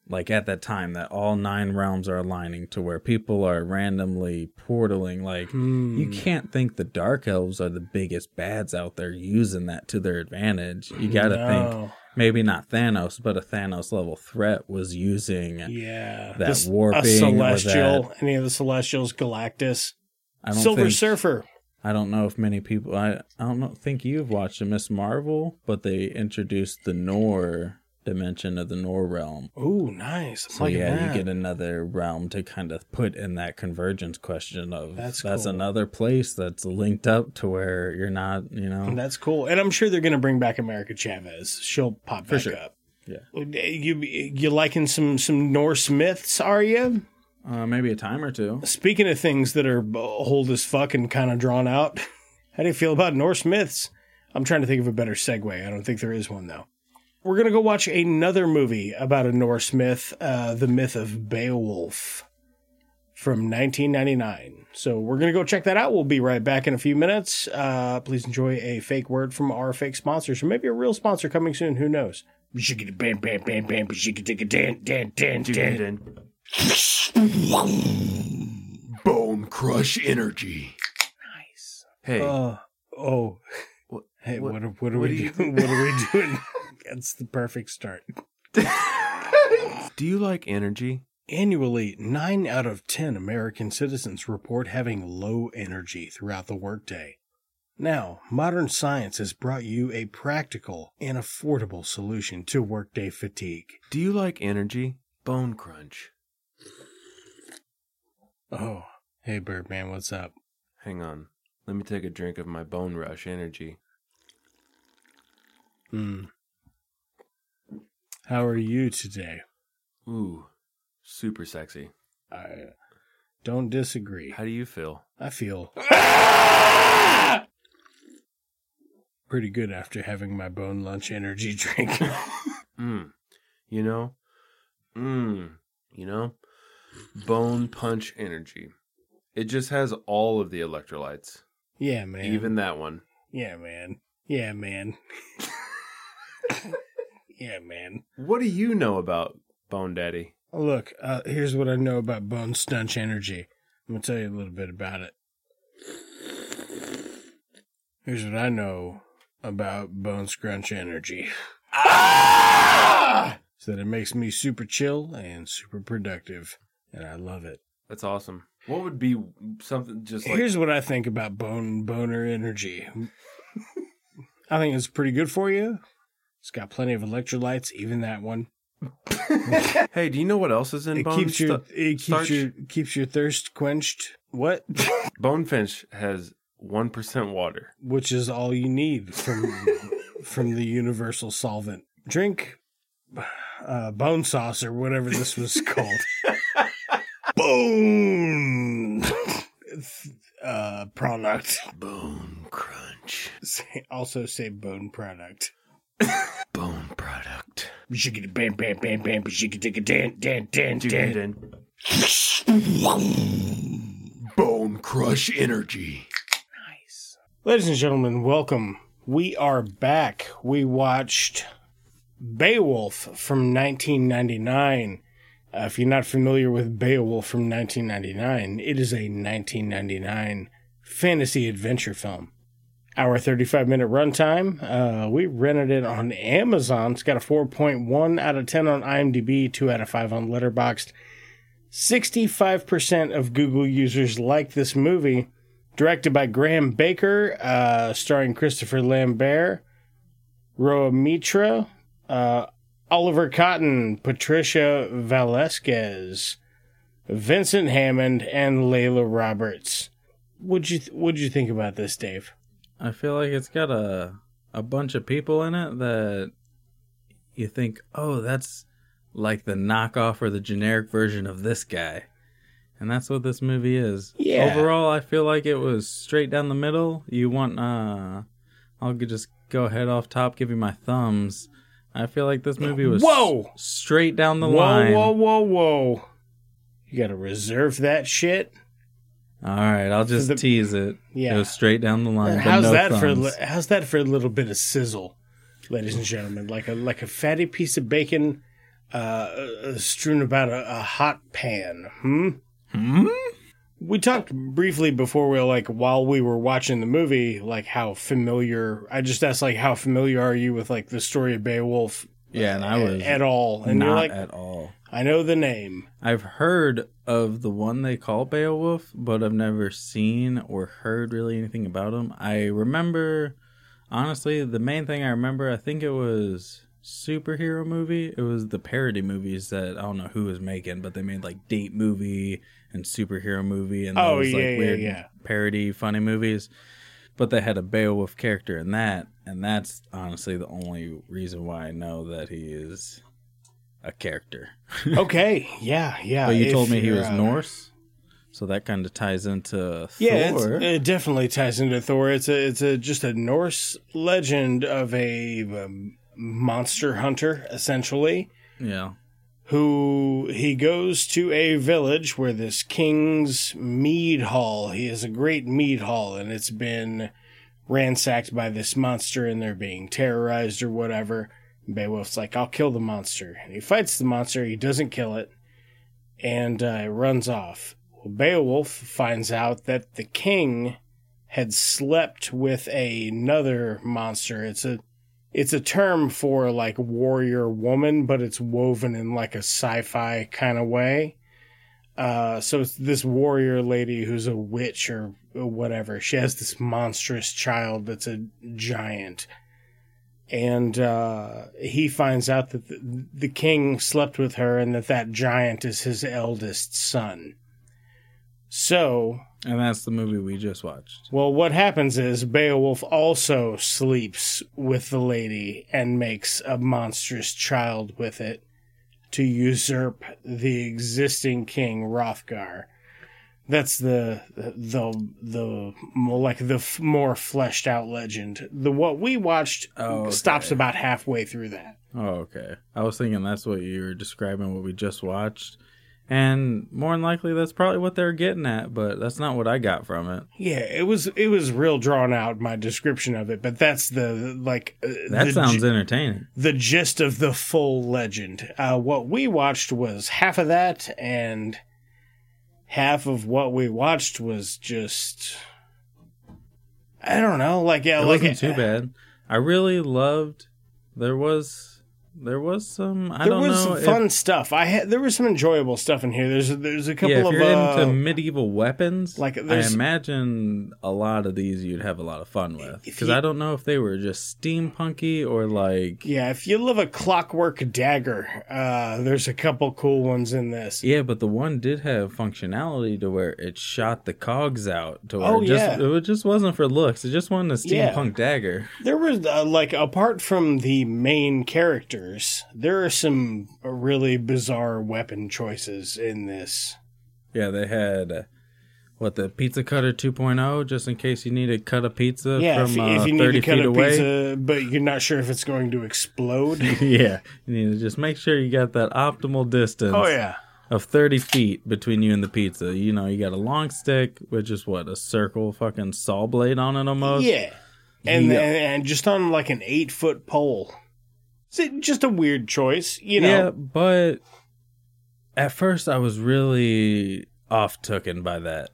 like, at that time, that all nine realms are aligning to where people are randomly portaling? Like, hmm. you can't think the Dark Elves are the biggest bads out there using that to their advantage. You gotta no. think, maybe not Thanos, but a Thanos-level threat was using yeah. that this, warping. A Celestial, that, any of the Celestials, Galactus, I don't Silver think, Surfer. I don't know if many people, I, I don't think you've watched Miz Marvel, but they introduced the Nor... dimension of the Nor realm. Oh, nice. So like yeah, that. You get another realm to kind of put in that convergence question of that's, that's cool. another place that's linked up to where you're not, you know. That's cool. And I'm sure they're going to bring back America Chavez. She'll pop For back sure. up. Yeah. You you liking some some Norse myths, are you? Uh, maybe a time or two. Speaking of things that are old as fuck and kind of drawn out, how do you feel about Norse myths? I'm trying to think of a better segue. I don't think there is one though. We're going to go watch another movie about a Norse myth, uh, the myth of Beowulf from nineteen ninety-nine. So we're going to go check that out. We'll be right back in a few minutes. Uh, please enjoy a fake word from our fake sponsors, or maybe a real sponsor coming soon. Who knows? Bone crush energy. Nice. Hey. Uh, oh. What, hey, what, what, are, what are what we do you... doing? What are we doing? That's the perfect start. Do you like energy? Annually, nine out of ten American citizens report having low energy throughout the workday. Now, modern science has brought you a practical and affordable solution to workday fatigue. Do you like energy? Bone crunch. Oh, hey Birdman, what's up? Hang on. Let me take a drink of my bone rush energy. Hmm. How are you today? Ooh, super sexy. I don't disagree. How do you feel? I feel pretty good after having my bone lunch energy drink. mm, you know, mm, you know, bone punch energy. It just has all of the electrolytes. Yeah, man. Even that one. Yeah, man. Yeah, man. Yeah, man. What do you know about Bone Daddy? Look, uh, here's what I know about Bone Stunch Energy. I'm going to tell you a little bit about it. Here's what I know about Bone Scrunch Energy. Ah! It's that it makes me super chill and super productive, and I love it. That's awesome. What would be something just like... Here's what I think about bone boner energy. I think it's pretty good for you. It's got plenty of electrolytes, even that one. Hey, do you know what else is in it bone? Keeps your, stu- it keeps your, keeps your thirst quenched. What? Bonefinch has one percent water. Which is all you need from from the universal solvent. Drink uh, bone sauce or whatever this was called. Bone uh, product. Bone crunch. Say, also say bone product. Bone product. Shiggy bam bam bam bam shiggy digga dan dan dan dan. Bone crush energy. Nice. Ladies and gentlemen, welcome. We are back. We watched Beowulf from nineteen ninety-nine. Uh, if you're not familiar with Beowulf from nineteen ninety-nine, it is a nineteen ninety-nine fantasy adventure film. Our thirty-five minute runtime, uh, we rented it on Amazon. It's got a four point one out of ten on IMDb, two out of five on Letterboxd. sixty-five percent of Google users like this movie. Directed by Graham Baker, uh, starring Christopher Lambert, Rhona Mitra, uh, Oliver Cotton, Patricia Velasquez, Vincent Hammond, and Layla Roberts. What'd you, th- what'd you think about this, Dave? I feel like it's got a a bunch of people in it that you think, oh, that's like the knockoff or the generic version of this guy. And that's what this movie is. Yeah. Overall, I feel like it was straight down the middle. You want, uh, I'll just go ahead off top, give you my thumbs. I feel like this movie was whoa! S- straight down the whoa, line. Whoa, whoa, whoa, whoa. You got to reserve that shit. All right, I'll just the, tease it. Yeah. It was straight down the line. How's no that thumbs. for? How's that for a little bit of sizzle, ladies and gentlemen? Like a like a fatty piece of bacon, uh, strewn about a, a hot pan. Hmm. Hmm. We talked briefly before we were like while we were watching the movie, like how familiar. I just asked like how familiar are you with like the story of Beowulf? Yeah, and I was at, at all, and not you're like, at all. I know the name. I've heard of the one they call Beowulf, but I've never seen or heard really anything about him. I remember, honestly, the main thing I remember, I think it was superhero movie. It was the parody movies that I don't know who was making, but they made like date movie and superhero movie and oh, those yeah, like yeah, weird yeah. parody funny movies. But they had a Beowulf character in that, and that's honestly the only reason why I know that he is... a character. Okay, yeah, yeah. But you told me he was uh, Norse, so that kind of ties into yeah, Thor. Yeah, it definitely ties into Thor. It's a, it's a just a Norse legend of a, a monster hunter, essentially. Yeah. Who he goes to a village where this king's mead hall. He has a great mead hall, and it's been ransacked by this monster, and they're being terrorized or whatever. Beowulf's like, I'll kill the monster. And he fights the monster, he doesn't kill it, and uh, it runs off. Well, Beowulf finds out that the king had slept with another monster. It's a it's a term for, like, warrior woman, but it's woven in, like, a sci-fi kind of way. Uh, so it's this warrior lady who's a witch or whatever. She has this monstrous child that's a giant. And uh, he finds out that the, the king slept with her and that that giant is his eldest son. So... And that's the movie we just watched. Well, what happens is Beowulf also sleeps with the lady and makes a monstrous child with it to usurp the existing king, Hrothgar. That's the, the, the, like, the f- more fleshed out legend. The, what we watched oh, okay. stops about halfway through that. Oh, okay. I was thinking that's what you were describing, what we just watched. And more than likely, that's probably what they're getting at, but that's not what I got from it. Yeah, it was, it was real drawn out, my description of it, but that's the, like... Uh, that the sounds g- entertaining. The gist of the full legend. Uh, what we watched was half of that, and... half of what we watched was just, I don't know, like yeah, it like wasn't it, too bad. I really loved. There was There was some. I there don't was know some fun if, stuff. I ha- there was some enjoyable stuff in here. There's a, there's a couple yeah, if of. You're uh, into medieval weapons. Like I imagine a lot of these you'd have a lot of fun with, because I don't know if they were just steampunky or like. Yeah, if you love a clockwork dagger, uh, there's a couple cool ones in this. Yeah, but the one did have functionality to where it shot the cogs out to where oh, it just yeah. it just wasn't for looks. It just wanted a steampunk yeah. dagger. There was uh, like apart from the main character. There are some really bizarre weapon choices in this. Yeah, they had, uh, what, the pizza cutter two point oh, just in case you need to cut a pizza yeah, from uh, thirty feet away. Yeah, if you need to cut a away. pizza, but you're not sure if it's going to explode. Yeah, you need to just make sure you got that optimal distance oh, yeah. of thirty feet between you and the pizza. You know, you got a long stick, which is, what, a circle fucking saw blade on it almost? Yeah, and, yeah. and, and just on like an eight-foot pole. It's just a weird choice, you know. Yeah, but at first I was really off-tooken by that.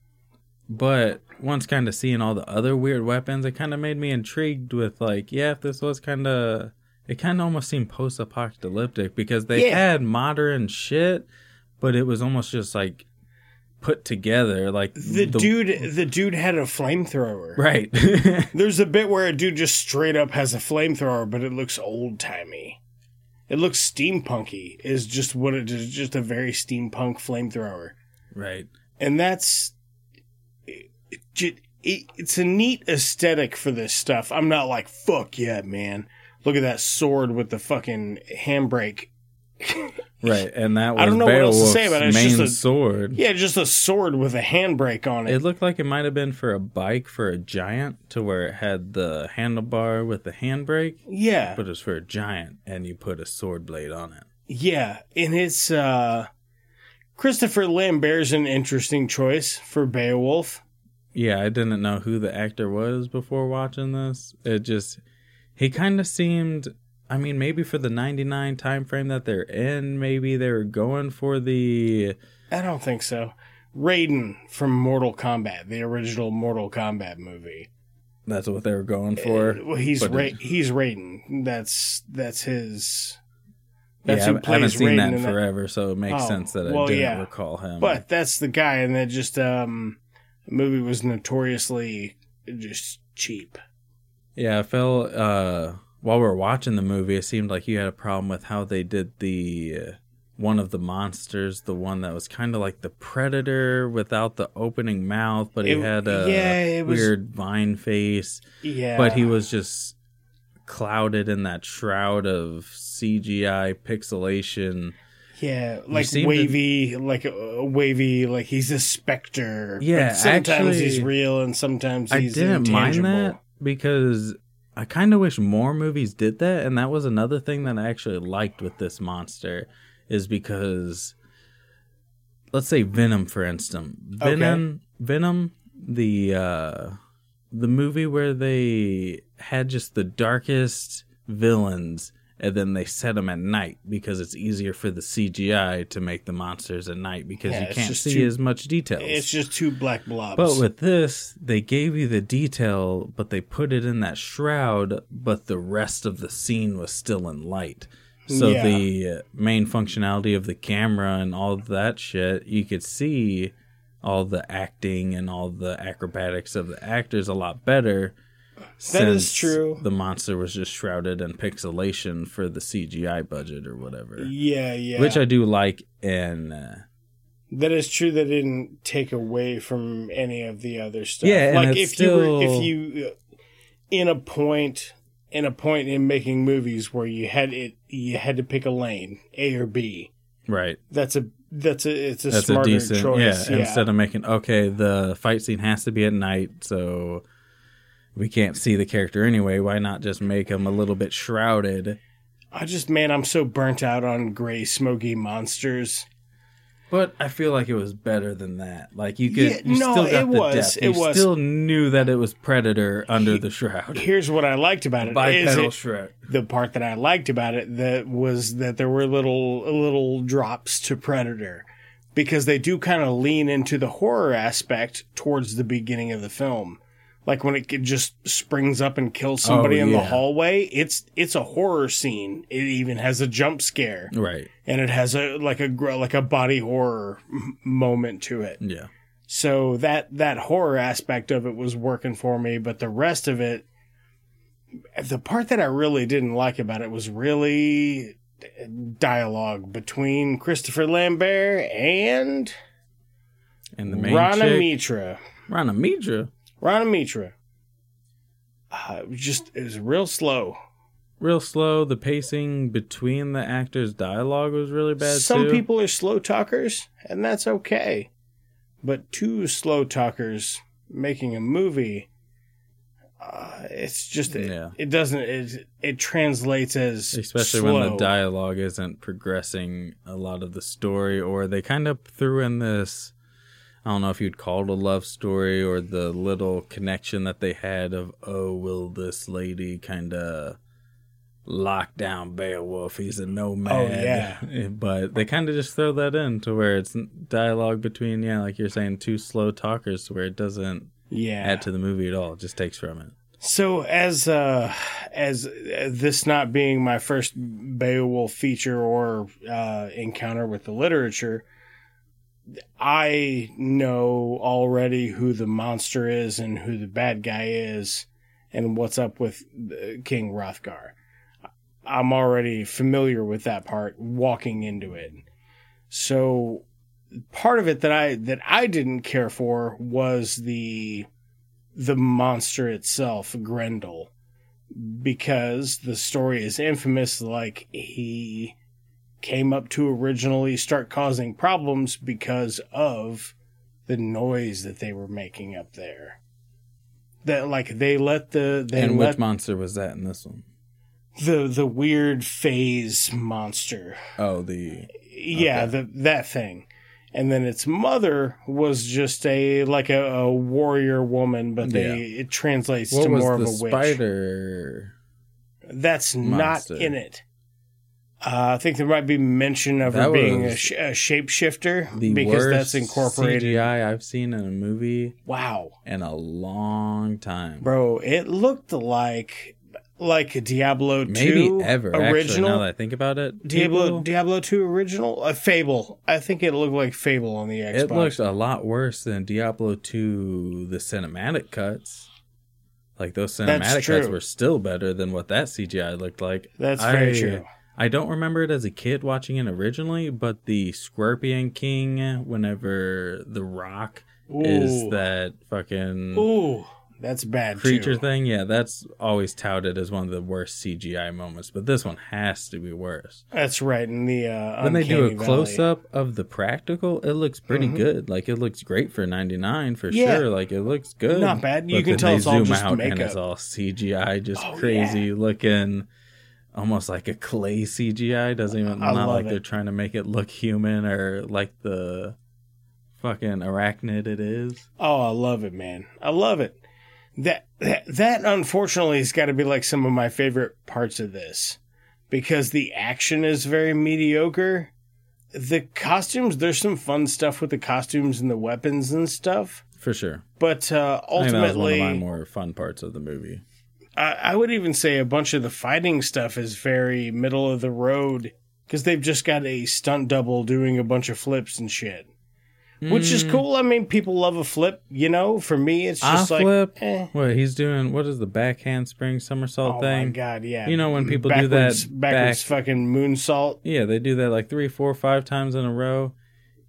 But once kind of seeing all the other weird weapons, it kind of made me intrigued with, like, yeah, if this was kind of... It kind of almost seemed post-apocalyptic because they yeah. had modern shit, but it was almost just, like, put together. Like the, the dude the dude had a flamethrower. Right. There's a bit where a dude just straight up has a flamethrower, but it looks old-timey. It looks steampunky. Is just what it is, just a very steampunk flamethrower. Right. And that's it, it, it, it's a neat aesthetic for this stuff. I'm not like, fuck yeah, man. Look at that sword with the fucking handbrake. Right, and that was I don't know Beowulf's what else to say about it. It's main just a, sword. Yeah, just a sword with a handbrake on it. It looked like it might have been for a bike for a giant, to where it had the handlebar with the handbrake. Yeah. But it's for a giant, and you put a sword blade on it. Yeah, and it's... Uh, Christopher Lambert's an interesting choice for Beowulf. Yeah, I didn't know who the actor was before watching this. It just... He kind of seemed... I mean, maybe for the ninety-nine time frame that they're in, maybe they were going for the... I don't think so. Raiden from Mortal Kombat, the original Mortal Kombat movie. That's what they were going for? Uh, well, he's Ra- it... he's Raiden. That's that's his... That's yeah, who I plays haven't seen Raiden that forever, that... so it makes oh, sense that I well, didn't yeah. recall him. But that's the guy, and that just... Um, the movie was notoriously just cheap. Yeah, I felt... Uh... While we were watching the movie, it seemed like you had a problem with how they did the uh, one of the monsters, the one that was kind of like the Predator without the opening mouth, but it, he had a yeah, weird was, vine face. Yeah. But he was just clouded in that shroud of C G I pixelation. Yeah, like wavy, to, like a, a wavy, like he's a specter. Yeah, but sometimes actually, he's real and sometimes he's I didn't intangible. mind that because... I kind of wish more movies did that, and that was another thing that I actually liked with this monster, is because, let's say Venom, for instance. Venom, okay. Venom, the uh, the movie where they had just the darkest villains, and then they set them at night because it's easier for the C G I to make the monsters at night because yeah, you can't see too, as much detail. It's just two black blobs. But with this, they gave you the detail, but they put it in that shroud, but the rest of the scene was still in light. So yeah. the main functionality of the camera and all of that shit, you could see all the acting and all the acrobatics of the actors a lot better. That is true. The monster was just shrouded in pixelation for the C G I budget or whatever. Yeah, yeah. Which I do like. And uh, that is true. That didn't take away from any of the other stuff. Yeah, like and it's if still... you were, if you in a point in a point in making movies where you had it, you had to pick a lane, A or B. Right. That's a that's a it's a that's smarter a decent, choice. Yeah, yeah. Instead of making okay, the fight scene has to be at night, so. We can't see the character anyway. Why not just make him a little bit shrouded? I just, man, I'm so burnt out on gray, smoky monsters. But I feel like it was better than that. Like you could, yeah, you no, still got it the was, depth. It you was. still knew that it was Predator under he, the shroud. Here's what I liked about it: bipedal shroud. The part that I liked about it that was that there were little little drops to Predator, because they do kind of lean into the horror aspect towards the beginning of the film. like when it just springs up and kills somebody oh, in yeah. the hallway, it's it's a horror scene. It even has a jump scare, right? And it has a like a like a body horror moment to it. Yeah. So that that horror aspect of it was working for me, but the rest of it, the part that I really didn't like about it was really dialogue between Christopher Lambert and and the main Rhona Mitra. Rhona Mitra. Rhona Mitra. Uh, it was just it was real slow. Real slow. The pacing between the actors' dialogue was really bad too. Some people are slow talkers, and that's okay. But two slow talkers making a movie, uh, it's just it, yeah. it doesn't it it translates as especially slow. When the dialogue isn't progressing a lot of the story, or they kind of threw in this. I don't know if you'd call it a love story or the little connection that they had of, oh, will this lady kind of lock down Beowulf? He's a nomad. Oh, yeah. But they kind of just throw that in to where it's dialogue between, yeah, like you're saying, two slow talkers to where it doesn't yeah. add to the movie at all. It just takes from it. So as uh, as this not being my first Beowulf feature or uh, encounter with the literature, I know already who the monster is and who the bad guy is and what's up with King Hrothgar. I'm already familiar with that part walking into it. So part of it that I that I didn't care for was the the monster itself, Grendel, because the story is infamous, like he came up to originally start causing problems because of the noise that they were making up there. That like they let the they and let which monster was that in this one? The the weird phase monster. Oh, the yeah, okay. the that thing. And then its mother was just a like a, a warrior woman, but they yeah. it translates what to more of a witch. Spider That's monster. Not in it. Uh, I think there might be mention of that her being a, sh- a shapeshifter the because worst that's incorporated. C G I I've seen in a movie. Wow, in a long time, bro. It looked like like a Diablo maybe two ever original. Actually, now that I think about it, Diablo people, Diablo two original, a uh, Fable. I think it looked like Fable on the Xbox. It looked a lot worse than Diablo two. The cinematic cuts. Like those cinematic cuts were still better than what that C G I looked like. That's I, very true. I don't remember it as a kid watching it originally, but the Scorpion King, whenever the Rock Ooh. Is that fucking Ooh, that's bad creature too. Thing, yeah, that's always touted as one of the worst C G I moments. But this one has to be worse. That's right. In the uh, when they do a close up of the practical, it looks pretty mm-hmm. good. Like it looks great for ninety-nine for yeah. sure. Like it looks good, not bad. You but can tell it's all just makeup. And it's all C G I, just oh, crazy yeah. looking. Almost like a clay C G I. Doesn't even I not like it. They're trying to make it look human or like the fucking arachnid it is. Oh, I love it, man. I love it. That that, that unfortunately has got to be like some of my favorite parts of this because the action is very mediocre. The costumes, there's some fun stuff with the costumes and the weapons and stuff for sure. But uh, ultimately, I think that was one of my more fun parts of the movie. I would even say a bunch of the fighting stuff is very middle of the road because they've just got a stunt double doing a bunch of flips and shit, mm. which is cool. I mean, people love a flip, you know. For me, it's just I like flip. Eh. What he's doing. What is the back handspring somersault oh thing? Oh my god, yeah. You know when people backwards, do that backwards back, fucking moonsault? Yeah, they do that like three, four, five times in a row.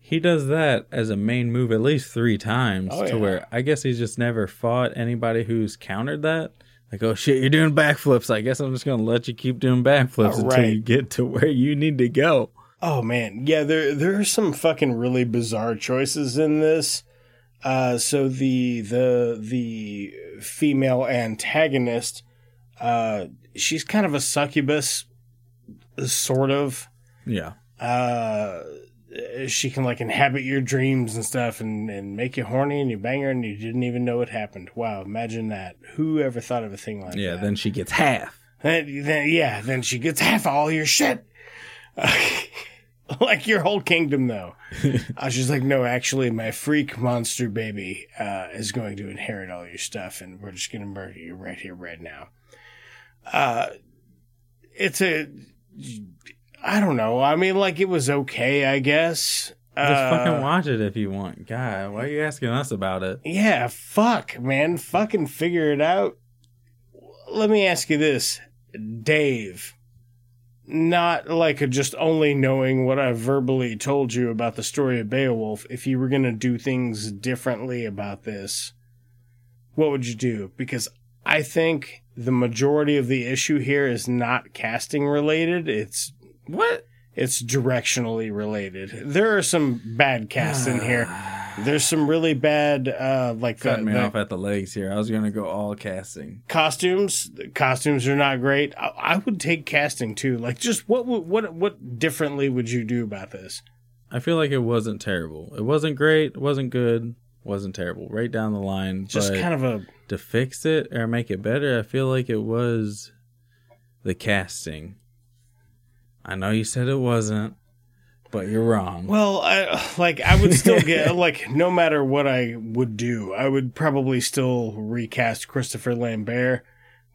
He does that as a main move at least three times oh, to yeah. where I guess he's just never fought anybody who's countered that. Like, oh, shit, you're doing backflips. I guess I'm just going to let you keep doing backflips until right. you get to where you need to go. Oh, man. Yeah, there there are some fucking really bizarre choices in this. Uh, so the the the female antagonist, uh, she's kind of a succubus, sort of. Yeah. Uh, she can, like, inhabit your dreams and stuff and, and make you horny and you bang her and you didn't even know it happened. Wow, imagine that. Who ever thought of a thing like yeah, that? Yeah, then she gets half. Then, then, yeah, then she gets half of all your shit. like your whole kingdom, though. I was just like, no, actually, my freak monster baby uh, is going to inherit all your stuff, and we're just going to murder you right here, right now. Uh, it's a, I don't know. I mean, like, it was okay, I guess. Just uh, fucking watch it if you want. God, why are you asking us about it? Yeah, fuck, man. Fucking figure it out. Let me ask you this, Dave. Not like just only knowing what I verbally told you about the story of Beowulf, if you were going to do things differently about this, what would you do? Because I think the majority of the issue here is not casting related. It's what? It's directionally related. There are some bad casts in here. There's some really bad, uh, like cut the, me the, off at the legs here. I was going to go all casting. Costumes, costumes are not great. I, I would take casting too. Like, just what, what, what differently would you do about this? I feel like it wasn't terrible. It wasn't great. It wasn't good. Wasn't terrible. Right down the line. Just kind of a to fix it or make it better. I feel like it was the casting. I know you said it wasn't. But you're wrong. Well, I, like I would still get like no matter what I would do, I would probably still recast Christopher Lambert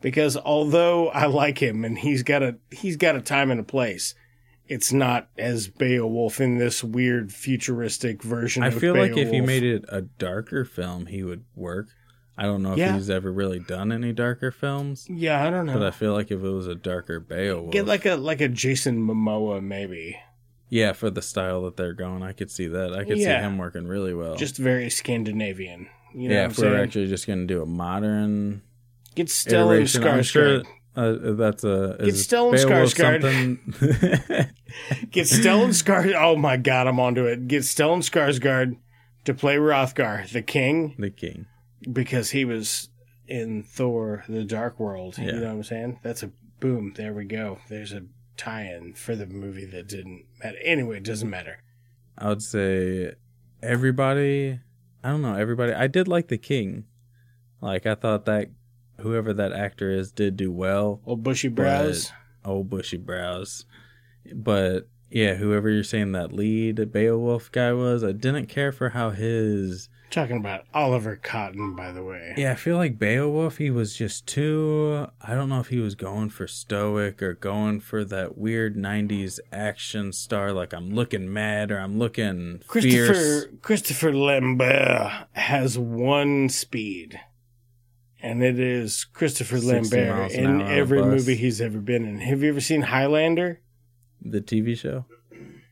because although I like him and he's got a he's got a time and a place, it's not as Beowulf in this weird futuristic version. I of feel Beowulf. Like if he made it a darker film, he would work. I don't know if yeah. he's ever really done any darker films. Yeah, I don't know. But I feel like if it was a darker Beowulf, get like a like a Jason Momoa maybe. Yeah, for the style that they're going, I could see that. I could yeah. see him working really well. Just very Scandinavian. You know yeah, if saying? We're actually just going to do a modern Get Stellan Skarsgård. Sure, uh, that's a... Get Stellan Skarsgård. Get Stellan Skarsgård. Oh my God, I'm onto it. Get Stellan Skarsgård to play Hrothgar, the king. The king. Because he was in Thor, The Dark World. Yeah. You know what I'm saying? That's a... Boom, there we go. There's a... tie-in for the movie that didn't matter. Anyway, it doesn't matter. I would say everybody, I don't know, everybody. I did like the king. Like, I thought that whoever that actor is did do well. Old bushy brows. Old bushy brows. But, yeah, whoever you're saying that lead Beowulf guy was, I didn't care for how his... Talking about Oliver Cotton, by the way. Yeah, I feel like Beowulf, he was just too... I don't know if he was going for stoic or going for that weird nineties action star, like I'm looking mad or I'm looking Christopher, fierce. Christopher Lambert has one speed, and it is Christopher Lambert in every movie he's ever been in. Have you ever seen Highlander? The T V show?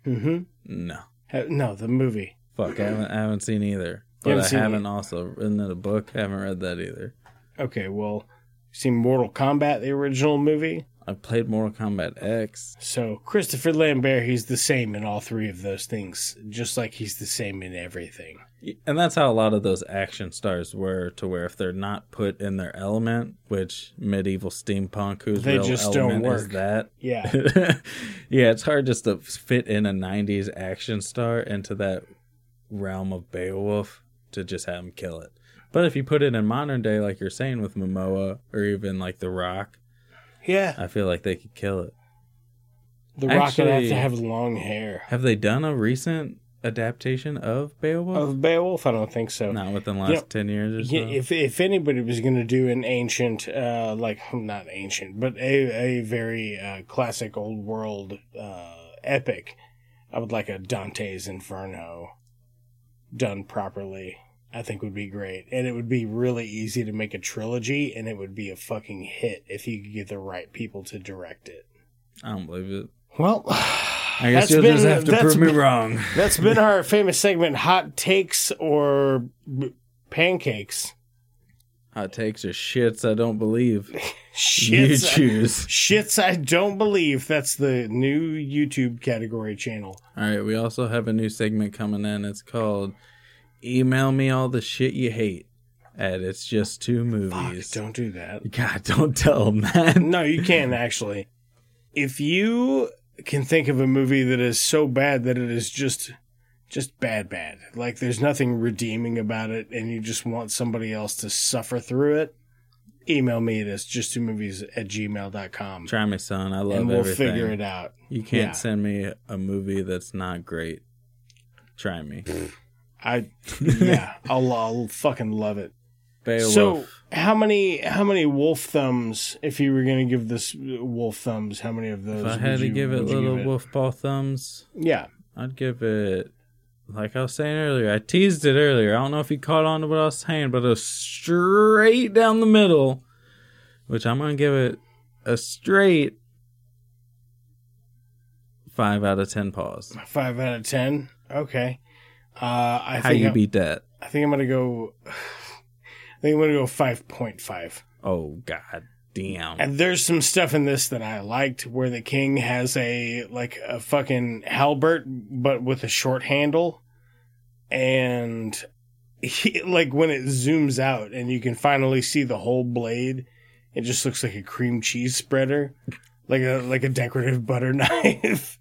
Mm-hmm. No. No, the movie. Fuck, I haven't, I haven't seen either. But haven't I haven't it. also written a book. I haven't read that either. Okay, well, you've seen Mortal Kombat, the original movie? I played Mortal Kombat X. So Christopher Lambert, he's the same in all three of those things, just like he's the same in everything. And that's how a lot of those action stars were, to where if they're not put in their element, which medieval steampunk, whose they real just element don't work. Is that? Yeah. Yeah, it's hard just to fit in a nineties action star into that realm of Beowulf. To just have him kill it. But if you put it in modern day, like you're saying with Momoa or even like The Rock, yeah, I feel like they could kill it. The Rock would have to have long hair. Have they done a recent adaptation of Beowulf? Of Beowulf? I don't think so. Not within the last you know, ten years or so? If, if anybody was going to do an ancient, uh, like, not ancient, but a, a very uh, classic old world uh, epic, I would like a Dante's Inferno done properly. I think would be great. And it would be really easy to make a trilogy, and it would be a fucking hit if you could get the right people to direct it. I don't believe it. Well, I guess you'll been, just have to prove me been, wrong. That's been our famous segment, Hot Takes or b- Pancakes. Hot Takes or Shits I Don't Believe. Shits you choose. I, shits I Don't Believe. That's the new YouTube category channel. All right, we also have a new segment coming in. It's called... Email me all the shit you hate at It's Just Two Movies. Fuck, don't do that. God, don't tell them that. No, you can't, actually. If you can think of a movie that is so bad that it is just just bad, bad, like there's nothing redeeming about it and you just want somebody else to suffer through it, email me at just two movies at gmail dot com. Try me, son. I love and we'll everything. We'll figure it out. You can't yeah. send me a movie that's not great. Try me. I yeah, I'll, I'll fucking love it. Beowulf. So how many how many wolf thumbs? If you were gonna give this wolf thumbs, how many of those? If I had to you, give it little give it? wolf ball thumbs. Yeah, I'd give it. Like I was saying earlier, I teased it earlier. I don't know if you caught on to what I was saying, but it was straight down the middle, which I'm gonna give it a straight five out of ten paws. Five out of ten. Okay. Uh, I How think you I'm, beat that? I think I'm gonna go. I think I'm gonna go five point five. Oh god damn! And there's some stuff in this that I liked, where the king has a like a fucking halberd, but with a short handle, and he, like when it zooms out and you can finally see the whole blade, it just looks like a cream cheese spreader, like a like a decorative butter knife.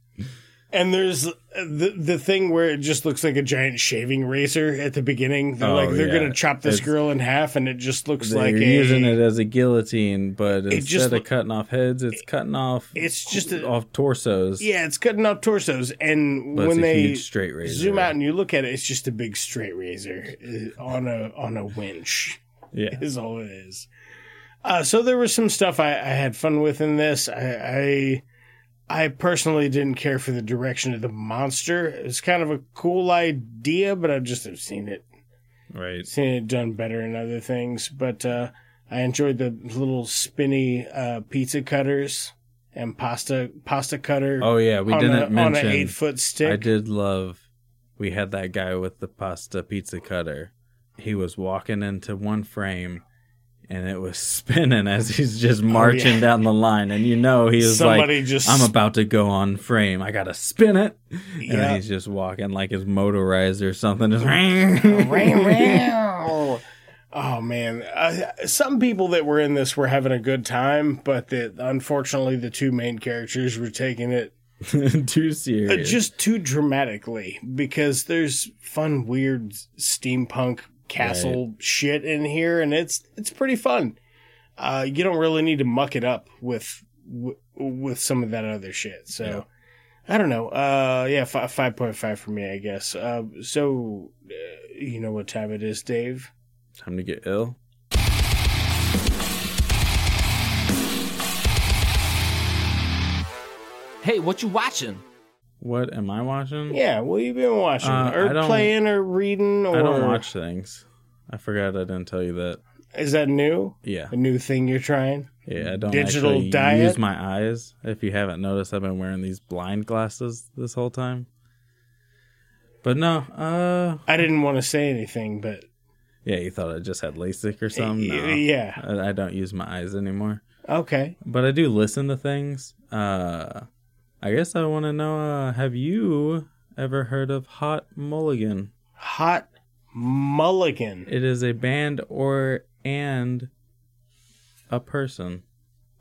And there's the the thing where it just looks like a giant shaving razor at the beginning. They're oh, like they're yeah. gonna chop this it's, girl in half, and it just looks they're like using a, it as a guillotine, but instead just, of cutting off heads, it's it, cutting off it's just a, off torsos. Yeah, it's cutting off torsos, and but when they zoom out and you look at it, it's just a big straight razor on a on a winch. Yeah, is all it is. Uh, so there was some stuff I, I had fun with in this. I. I I personally didn't care for the direction of the monster. It's kind of a cool idea, but I've just have seen it. Right. Seen it done better in other things. But uh, I enjoyed the little spinny uh, pizza cutters and pasta pasta cutter. Oh, yeah. We didn't a, mention. On an eight-foot stick. I did love we had that guy with the pasta pizza cutter. He was walking into one frame. And it was spinning as he's just marching oh, yeah. down the line. And you know he was Somebody like, just... I'm about to go on frame. I got to spin it. Yeah. And then he's just walking like his motorized or something. Just... oh, man. Uh, some people that were in this were having a good time. But the, unfortunately, the two main characters were taking it too serious. Uh, just too dramatically. Because there's fun, weird steampunk castle right. shit in here, and it's it's pretty fun. Uh, you don't really need to muck it up with w- with some of that other shit. So yeah. I don't know. Uh, yeah, f- five point five for me, I guess. Uh, so uh, you know what time it is, Dave? Time to get ill. Hey, what you watching? What am I watching? Yeah, what you been watching? Uh, or playing or reading? Or... I don't watch things. I forgot I didn't tell you that. Is that new? Yeah. A new thing you're trying? Yeah, I don't Digital actually diet? use my eyes. If you haven't noticed, I've been wearing these blind glasses this whole time. But no. Uh, I didn't want to say anything, but... Yeah, you thought I just had LASIK or something? No, yeah. I, I don't use my eyes anymore. Okay. But I do listen to things. Uh... I guess I want to know, uh, have you ever heard of Hot Mulligan? Hot Mulligan. It is a band or and a person.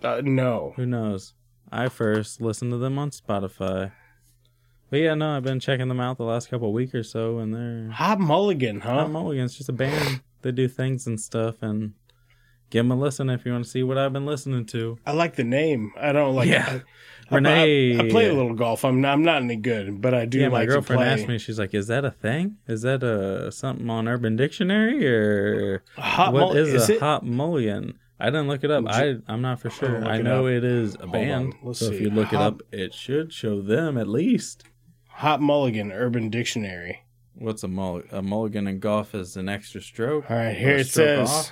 Uh, no. Who knows? I first listened to them on Spotify. But yeah, no, I've been checking them out the last couple of weeks or so, and they're... Hot Mulligan, huh? Hot Mulligan. It's just a band. They do things and stuff, and give them a listen if you want to see what I've been listening to. I like the name. I don't like... Yeah. I, Renee, I, I play a little golf. I'm not, I'm not any good, but I do yeah, like to play. My girlfriend asked me, she's like, is that a thing? Is that a, something on Urban Dictionary? Or hot what mul- is, is a it? hot mullion? I didn't look it up. I, I'm not for sure. I know it, it is a Hold band. So see. if you look hot, it up, it should show them at least. Hot Mulligan, Urban Dictionary. What's a mulligan? A mulligan in golf is an extra stroke. All right, here it says. Off.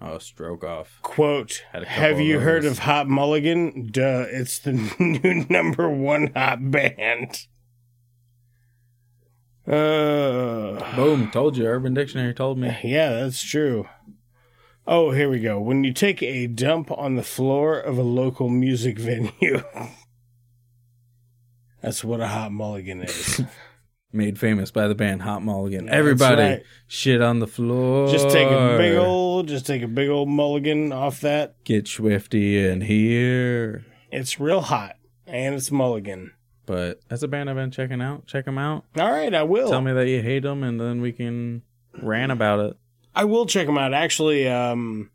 Oh, stroke off. Quote, have you of heard of Hot Mulligan? Duh, it's the new number one hot band. Uh, Boom, told you. Urban Dictionary told me. Yeah, that's true. Oh, here we go. When you take a dump on the floor of a local music venue. That's what a Hot Mulligan is. Made famous by the band Hot Mulligan. Everybody right. shit on the floor. Just take a big old, just take a big old mulligan off that. Get swifty in here. It's real hot, and it's mulligan. But that's a band I've been checking out. Check them out. All right, I will. Tell me that you hate them, and then we can rant about it. I will check them out. Actually, um,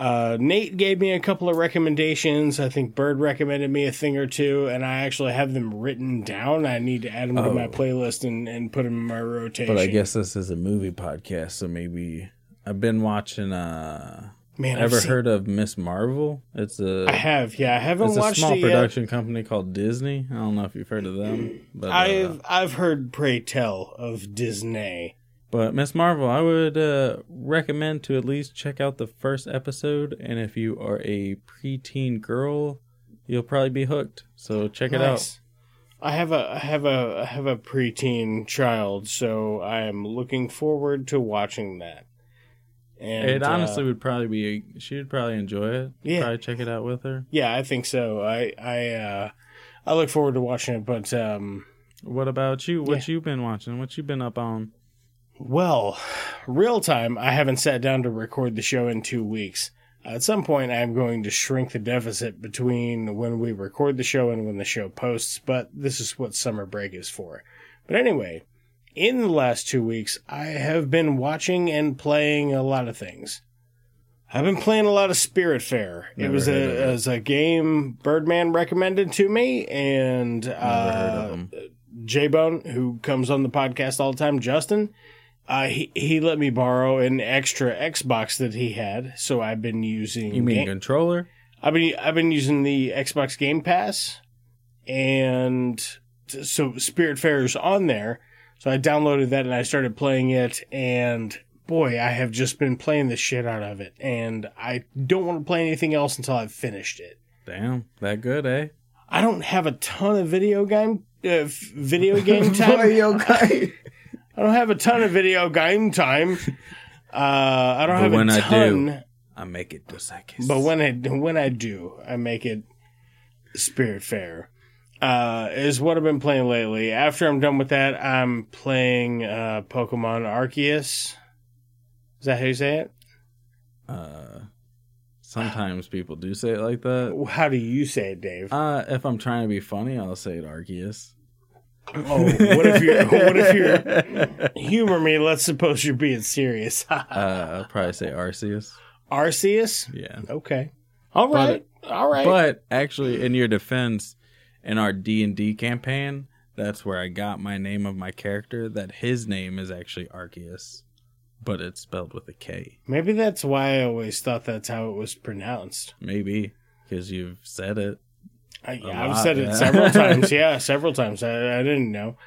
Uh, Nate gave me a couple of recommendations. I think Bird recommended me a thing or two, and I actually have them written down. I need to add them oh. to my playlist and, and put them in my rotation. But I guess this is a movie podcast, so maybe I've been watching. Uh, Man, ever I've seen... heard of Miss Marvel? It's a I have, yeah, I haven't it's watched it. It's a small production yet. company called Disney. I don't know if you've heard of them, but I've uh, I've heard Pray Tell of Disney. But Miss Marvel, I would uh, recommend to at least check out the first episode. And if you are a preteen girl, you'll probably be hooked. So check nice. it out. I have a I have a I have a preteen child, so I am looking forward to watching that. And it honestly uh, would probably be she would probably enjoy it. Yeah, probably check it out with her. Yeah, I think so. I I uh, I look forward to watching it. But um, what about you? What yeah. you been watching? What you been up on? Well, real time, I haven't sat down to record the show in two weeks. At some point, I'm going to shrink the deficit between when we record the show and when the show posts, but this is what summer break is for. But anyway, in the last two weeks, I have been watching and playing a lot of things. I've been playing a lot of Spiritfarer. It was a, it was a game Birdman recommended to me, and uh, J-Bone, who comes on the podcast all the time, Justin, Uh, he, he let me borrow an extra Xbox that he had, so I've been using... You mean game- controller? I've been, I've been using the Xbox Game Pass, and t- so Spiritfarer's on there, so I downloaded that and I started playing it, and boy, I have just been playing the shit out of it, and I don't want to play anything else until I've finished it. Damn, that good, eh? I don't have a ton of video game, uh, video game time. Video game I don't have a ton of video game time. Uh, I don't but have when a ton. I do, I make it Dos Equis. But when I when I do, I make it Spiritfarer. Uh, is what I've been playing lately. After I'm done with that, I'm playing uh, Pokemon Arceus. Is that how you say it? Uh, sometimes people do say it like that. How do you say it, Dave? Uh, if I'm trying to be funny, I'll say it Arceus. Oh, what if you're, what if you're, humor me, let's suppose you're being serious. uh, I'll probably say Arceus. Arceus? Yeah. Okay. All right. But, All right. But actually, in your defense, in our D and D campaign, that's where I got my name of my character, that his name is actually Arceus, but it's spelled with a K. Maybe that's why I always thought that's how it was pronounced. Maybe, because you've said it. I, yeah, lot, I've said yeah. it several times. Yeah, several times. I, I didn't know.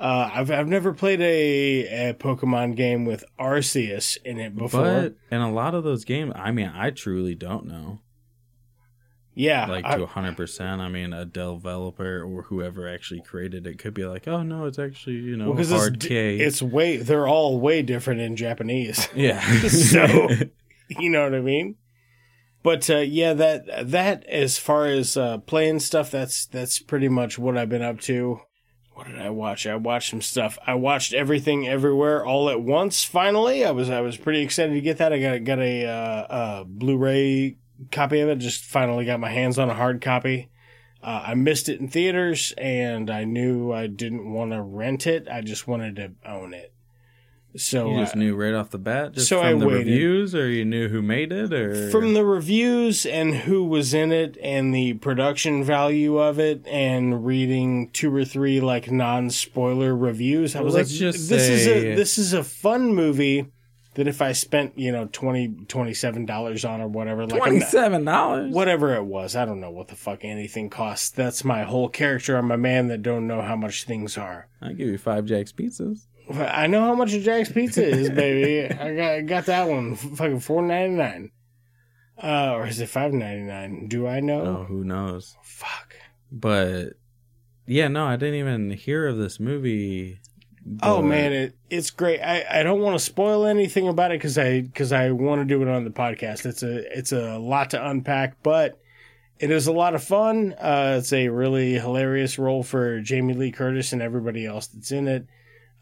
Uh, I've I've never played a, a Pokemon game with Arceus in it before. But in a lot of those games, I mean, I truly don't know. Yeah, like I, to one hundred percent. I mean, a developer or whoever actually created it could be like, oh no, it's actually you know well, hard it's, K. It's way they're all way different in Japanese. Yeah, so you know what I mean. But uh, yeah, that that as far as uh, playing stuff, that's that's pretty much what I've been up to. What did I watch? I watched some stuff. I watched Everything Everywhere All at Once. Finally, I was I was pretty excited to get that. I got got a uh, a Blu-ray copy of it. Just finally got my hands on a hard copy. Uh, I missed it in theaters, and I knew I didn't want to rent it. I just wanted to own it. So you just I, knew right off the bat, just so from I the waited. reviews, or you knew who made it, or from the reviews and who was in it, and the production value of it, and reading two or three like non-spoiler reviews. I well, was like, just "This say... is a this is a fun movie that if I spent you know twenty dollars, twenty-seven dollars on or whatever, like twenty-seven dollars, whatever it was, I don't know what the fuck anything costs. That's my whole character. I'm a man that don't know how much things are. I'll give you five Jack's pizzas." I know how much a Jack's Pizza is, baby. I got got that one, fucking four ninety nine, uh, or is it five ninety nine? Do I know? Oh, who knows? Fuck. But yeah, no, I didn't even hear of this movie. But... Oh man, it it's great. I, I don't want to spoil anything about it because I because I want to do it on the podcast. It's a it's a lot to unpack, but it is a lot of fun. Uh, it's a really hilarious role for Jamie Lee Curtis and everybody else that's in it.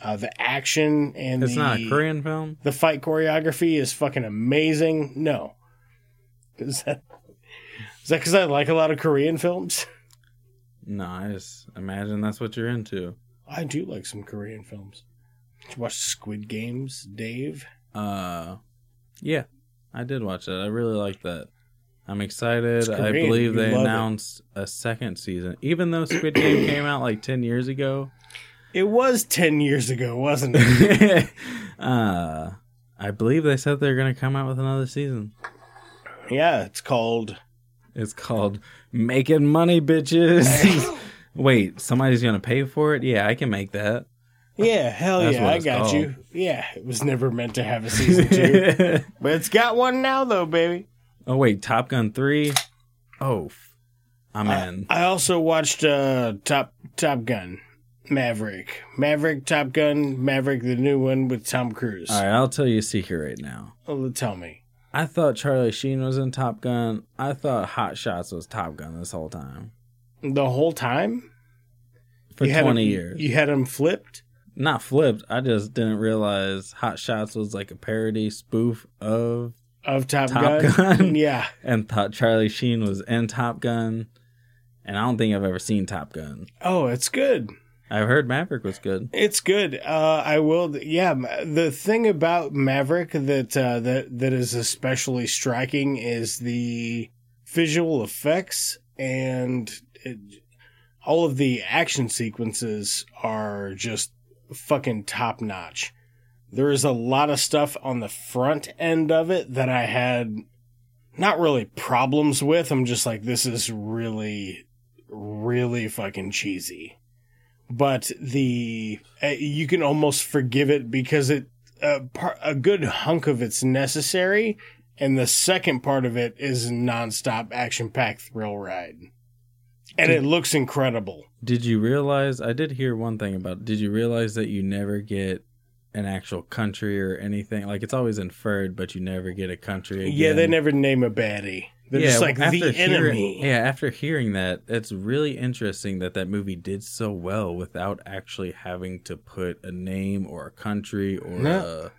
Uh, the action and it's the... It's not a Korean film? The fight choreography is fucking amazing. No. Is that because I like a lot of Korean films? No, I just imagine that's what you're into. I do like some Korean films. Did you watch Squid Games, Dave? Uh, yeah. I did watch that. I really liked that. I'm excited. I believe they announced it. a second season. Even though Squid Game came out like ten years ago. It was ten years ago, wasn't it? uh, I believe they said they're going to come out with another season. Yeah, it's called... It's called Making Money, Bitches. Wait, somebody's going to pay for it? Yeah, I can make that. Yeah, hell That's yeah, I got called. you. Yeah, it was never meant to have a season two. But it's got one now, though, baby. Oh, wait, Top Gun three? Oh, I'm uh, in. I also watched uh, Top Top Gun, Maverick. Maverick, Top Gun, Maverick, the new one with Tom Cruise. All right, I'll tell you a secret right now. Oh, tell me. I thought Charlie Sheen was in Top Gun. I thought Hot Shots was Top Gun this whole time. The whole time? For you twenty him, years. You had him flipped? Not flipped. I just didn't realize Hot Shots was like a parody spoof of... Of Top, Top Gun? Gun. Yeah. And thought Charlie Sheen was in Top Gun. And I don't think I've ever seen Top Gun. Oh, it's good. I've heard Maverick was good. It's good. Uh, I will. Yeah. The thing about Maverick that, uh, that that is especially striking is the visual effects, and it, all of the action sequences are just fucking top notch. There is a lot of stuff on the front end of it that I had not really problems with. I'm just like, this is really, really fucking cheesy. But the uh, you can almost forgive it because it uh, par- a good hunk of it's necessary, and the second part of it is a nonstop action-packed thrill ride. And did, it looks incredible. Did you realize, I did hear one thing about, did you realize that you never get an actual country or anything? Like, it's always inferred, but you never get a country again. Yeah, they never name a baddie. They're yeah, just like, the hearing, enemy. Yeah, after hearing that, it's really interesting that that movie did so well without actually having to put a name or a country or no. a,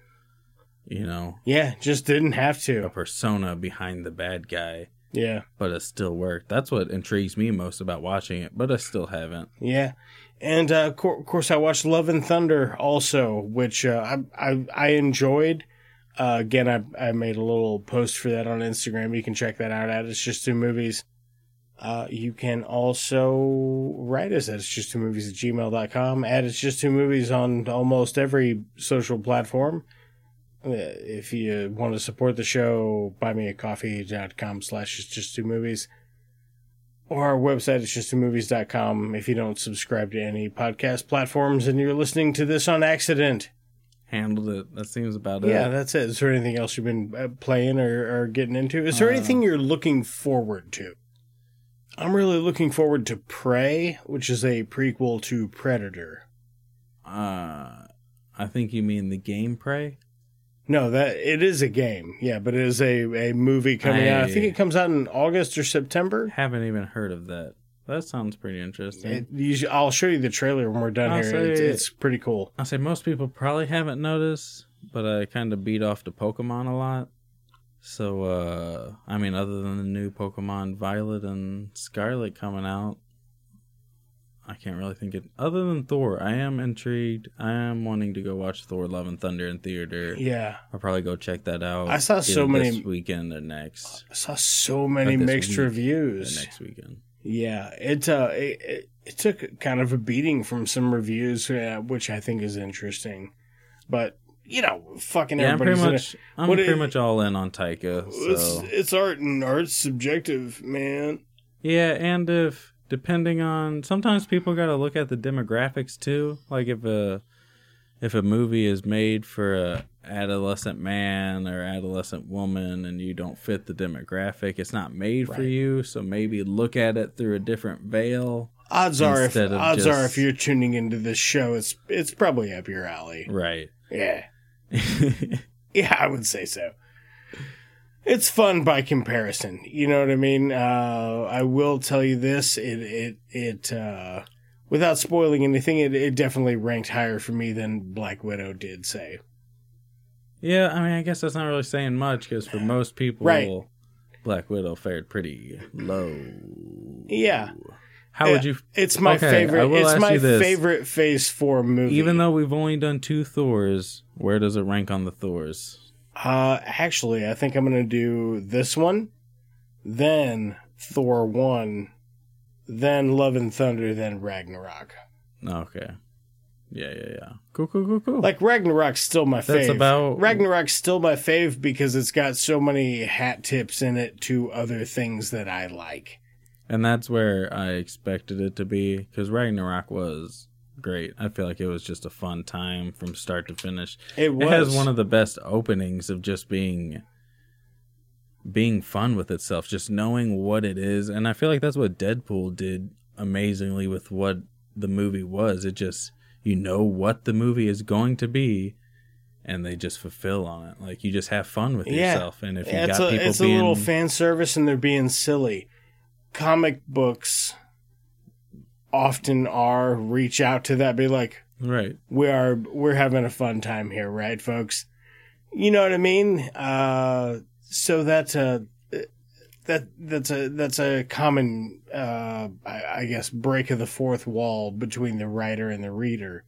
you know. Yeah, just didn't have to. A persona behind the bad guy. Yeah. But it still worked. That's what intrigues me most about watching it, but I still haven't. Yeah. And, uh, co- of course, I watched Love and Thunder also, which uh, I, I I enjoyed. Uh, again, I, I made a little post for that on Instagram. You can check that out at It's Just Two Movies. Uh, you can also write us at It's Just Two Movies at gmail dot com, at It's Just Two Movies on almost every social platform. If you want to support the show, buymeacoffee.com slash It's Just Two Movies. Or our website, it's just two movies dot com, if you don't subscribe to any podcast platforms and you're listening to this on accident. Handled it. That seems about it. Yeah, that's it. Is there anything else you've been playing or, or getting into? Is there uh, anything you're looking forward to? I'm really looking forward to Prey, which is a prequel to Predator. Uh, I think you mean the game Prey? No, that it is a game, yeah, but it is a, a movie coming I, out. I think it comes out in August or September. Haven't even heard of that. That sounds pretty interesting. It, you, I'll show you the trailer when we're done I'll here. Say, it's, it's pretty cool. I'll say most people probably haven't noticed, but I kind of beat off to Pokemon a lot. So, uh, I mean, other than the new Pokemon Violet and Scarlet coming out, I can't really think it. Other than Thor, I am intrigued. I am wanting to go watch Thor: Love and Thunder in theater. Yeah, I'll probably go check that out. I saw so many this weekend or next. I saw so many mixed week, reviews next weekend. Yeah, it uh, it, it it took kind of a beating from some reviews, uh, which I think is interesting. But you know, fucking yeah, everybody's. I'm pretty much, I'm pretty it, much all in on Taika. So. It's, it's art, and art's subjective, man. Yeah, and if. Depending on, sometimes people got to look at the demographics too. Like if a if a movie is made for a adolescent man or adolescent woman, and you don't fit the demographic, it's not made right. for you. So maybe look at it through a different veil. Odds are, if, odds just, are, if you're tuning into this show, it's it's probably up your alley. Right? Yeah. Yeah, I would say so. It's fun by comparison, you know what I mean? Uh, I will tell you this, it, it, it, uh, without spoiling anything, it, it definitely ranked higher for me than Black Widow did say. Yeah, I mean, I guess that's not really saying much, because for most people, right. Black Widow fared pretty low. Yeah. How uh, would you... F- it's my okay, favorite, I will it's ask my you this. favorite Phase four movie. Even though we've only done two Thors, where does it rank on the Thors? Uh, actually, I think I'm going to do this one, then Thor one, then Love and Thunder, then Ragnarok. Okay. Yeah, yeah, yeah. Cool, cool, cool, cool. Like, Ragnarok's still my fave. That's about... Ragnarok's still my fave because it's got so many hat tips in it to other things that I like. And that's where I expected it to be, because Ragnarok was great. I feel like it was just a fun time from start to finish. It was. It has one of the best openings of just being... being fun with itself, just knowing what it is. And I feel like that's what Deadpool did amazingly with what the movie was. It just, you know what the movie is going to be, and they just fulfill on it. Like, you just have fun with yeah. yourself. And if you yeah, got a, people it's being... It's a little fan service, and they're being silly. Comic books often are reach out to that, be like, right, we are, we're having a fun time here, right, folks? You know what I mean? Uh... So that's a that that's a that's a common uh, I, I guess break of the fourth wall between the writer and the reader.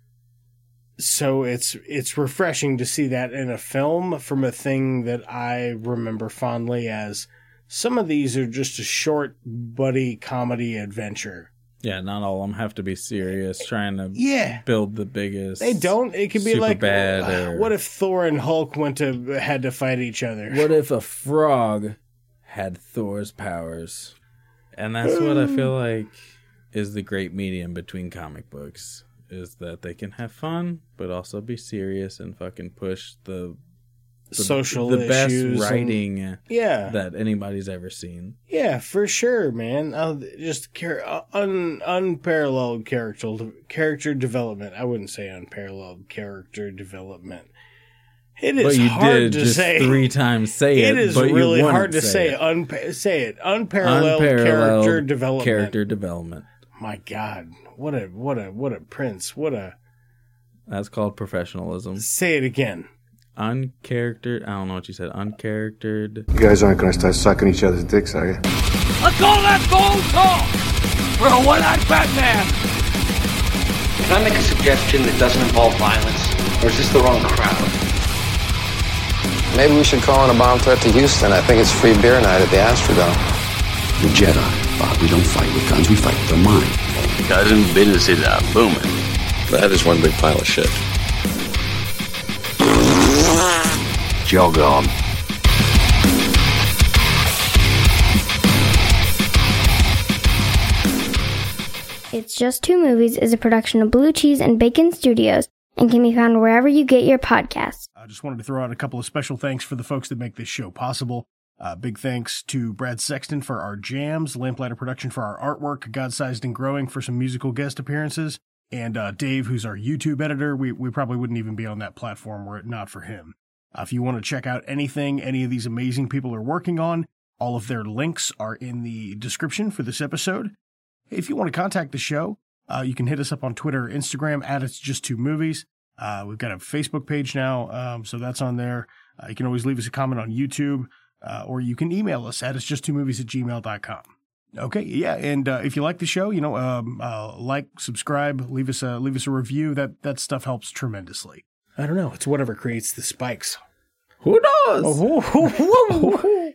So it's it's refreshing to see that in a film from a thing that I remember fondly as some of these are just a short buddy comedy adventure. Yeah, not all of them have to be serious, trying to yeah. build the biggest. They don't. It could be like, uh, or... what if Thor and Hulk went to had to fight each other? What if a frog had Thor's powers? And that's what I feel like is the great medium between comic books, is that they can have fun, but also be serious and fucking push the... The, social the issues best writing and, yeah. that anybody's ever seen. Yeah, for sure, man. Uh, just car- un- unparalleled character character development. I wouldn't say unparalleled character development. It is but you hard did to just say three times. Say it. It is but really you hard to say. Say it. Unpa- say it. Unparalleled, unparalleled character development. Character development. My God, what a what a what a prince. What a. That's called professionalism. Say it again. Uncharactered, I don't know what you said. Uncharactered. You guys aren't gonna start sucking each other's dicks, are you? I call that bold talk for a one-eyed Batman. Can I make a suggestion that doesn't involve violence, or is this the wrong crowd? Maybe we should call in a bomb threat to Houston. I think it's free beer night at the Astrodome. We're Jedi, Bob. We don't fight with guns. We fight with our mind. Cousin, businesses are booming. That is one big pile of shit. Jog on. It's Just Two Movies is a production of Blue Cheese and Bacon Studios and can be found wherever you get your podcasts. I just wanted to throw out a couple of special thanks for the folks that make this show possible. Uh, big thanks to Brad Sexton for our jams, Lamplighter Production for our artwork, God Sized and Growing for some musical guest appearances, and uh, Dave, who's our YouTube editor. We, we probably wouldn't even be on that platform were it not for him. Uh, if you want to check out anything any of these amazing people are working on, all of their links are in the description for this episode. If you want to contact the show, uh, you can hit us up on Twitter or Instagram at It's Just Two Movies. Uh, we've got a Facebook page now, um, so that's on there. Uh, you can always leave us a comment on YouTube, uh, or you can email us at itsjusttwomovies at gmail dot com. Okay, yeah, and uh, if you like the show, you know, um, uh, like, subscribe, leave us a leave us a review. That that stuff helps tremendously. I don't know. It's whatever creates the spikes. Who knows? Oh, oh, oh, oh.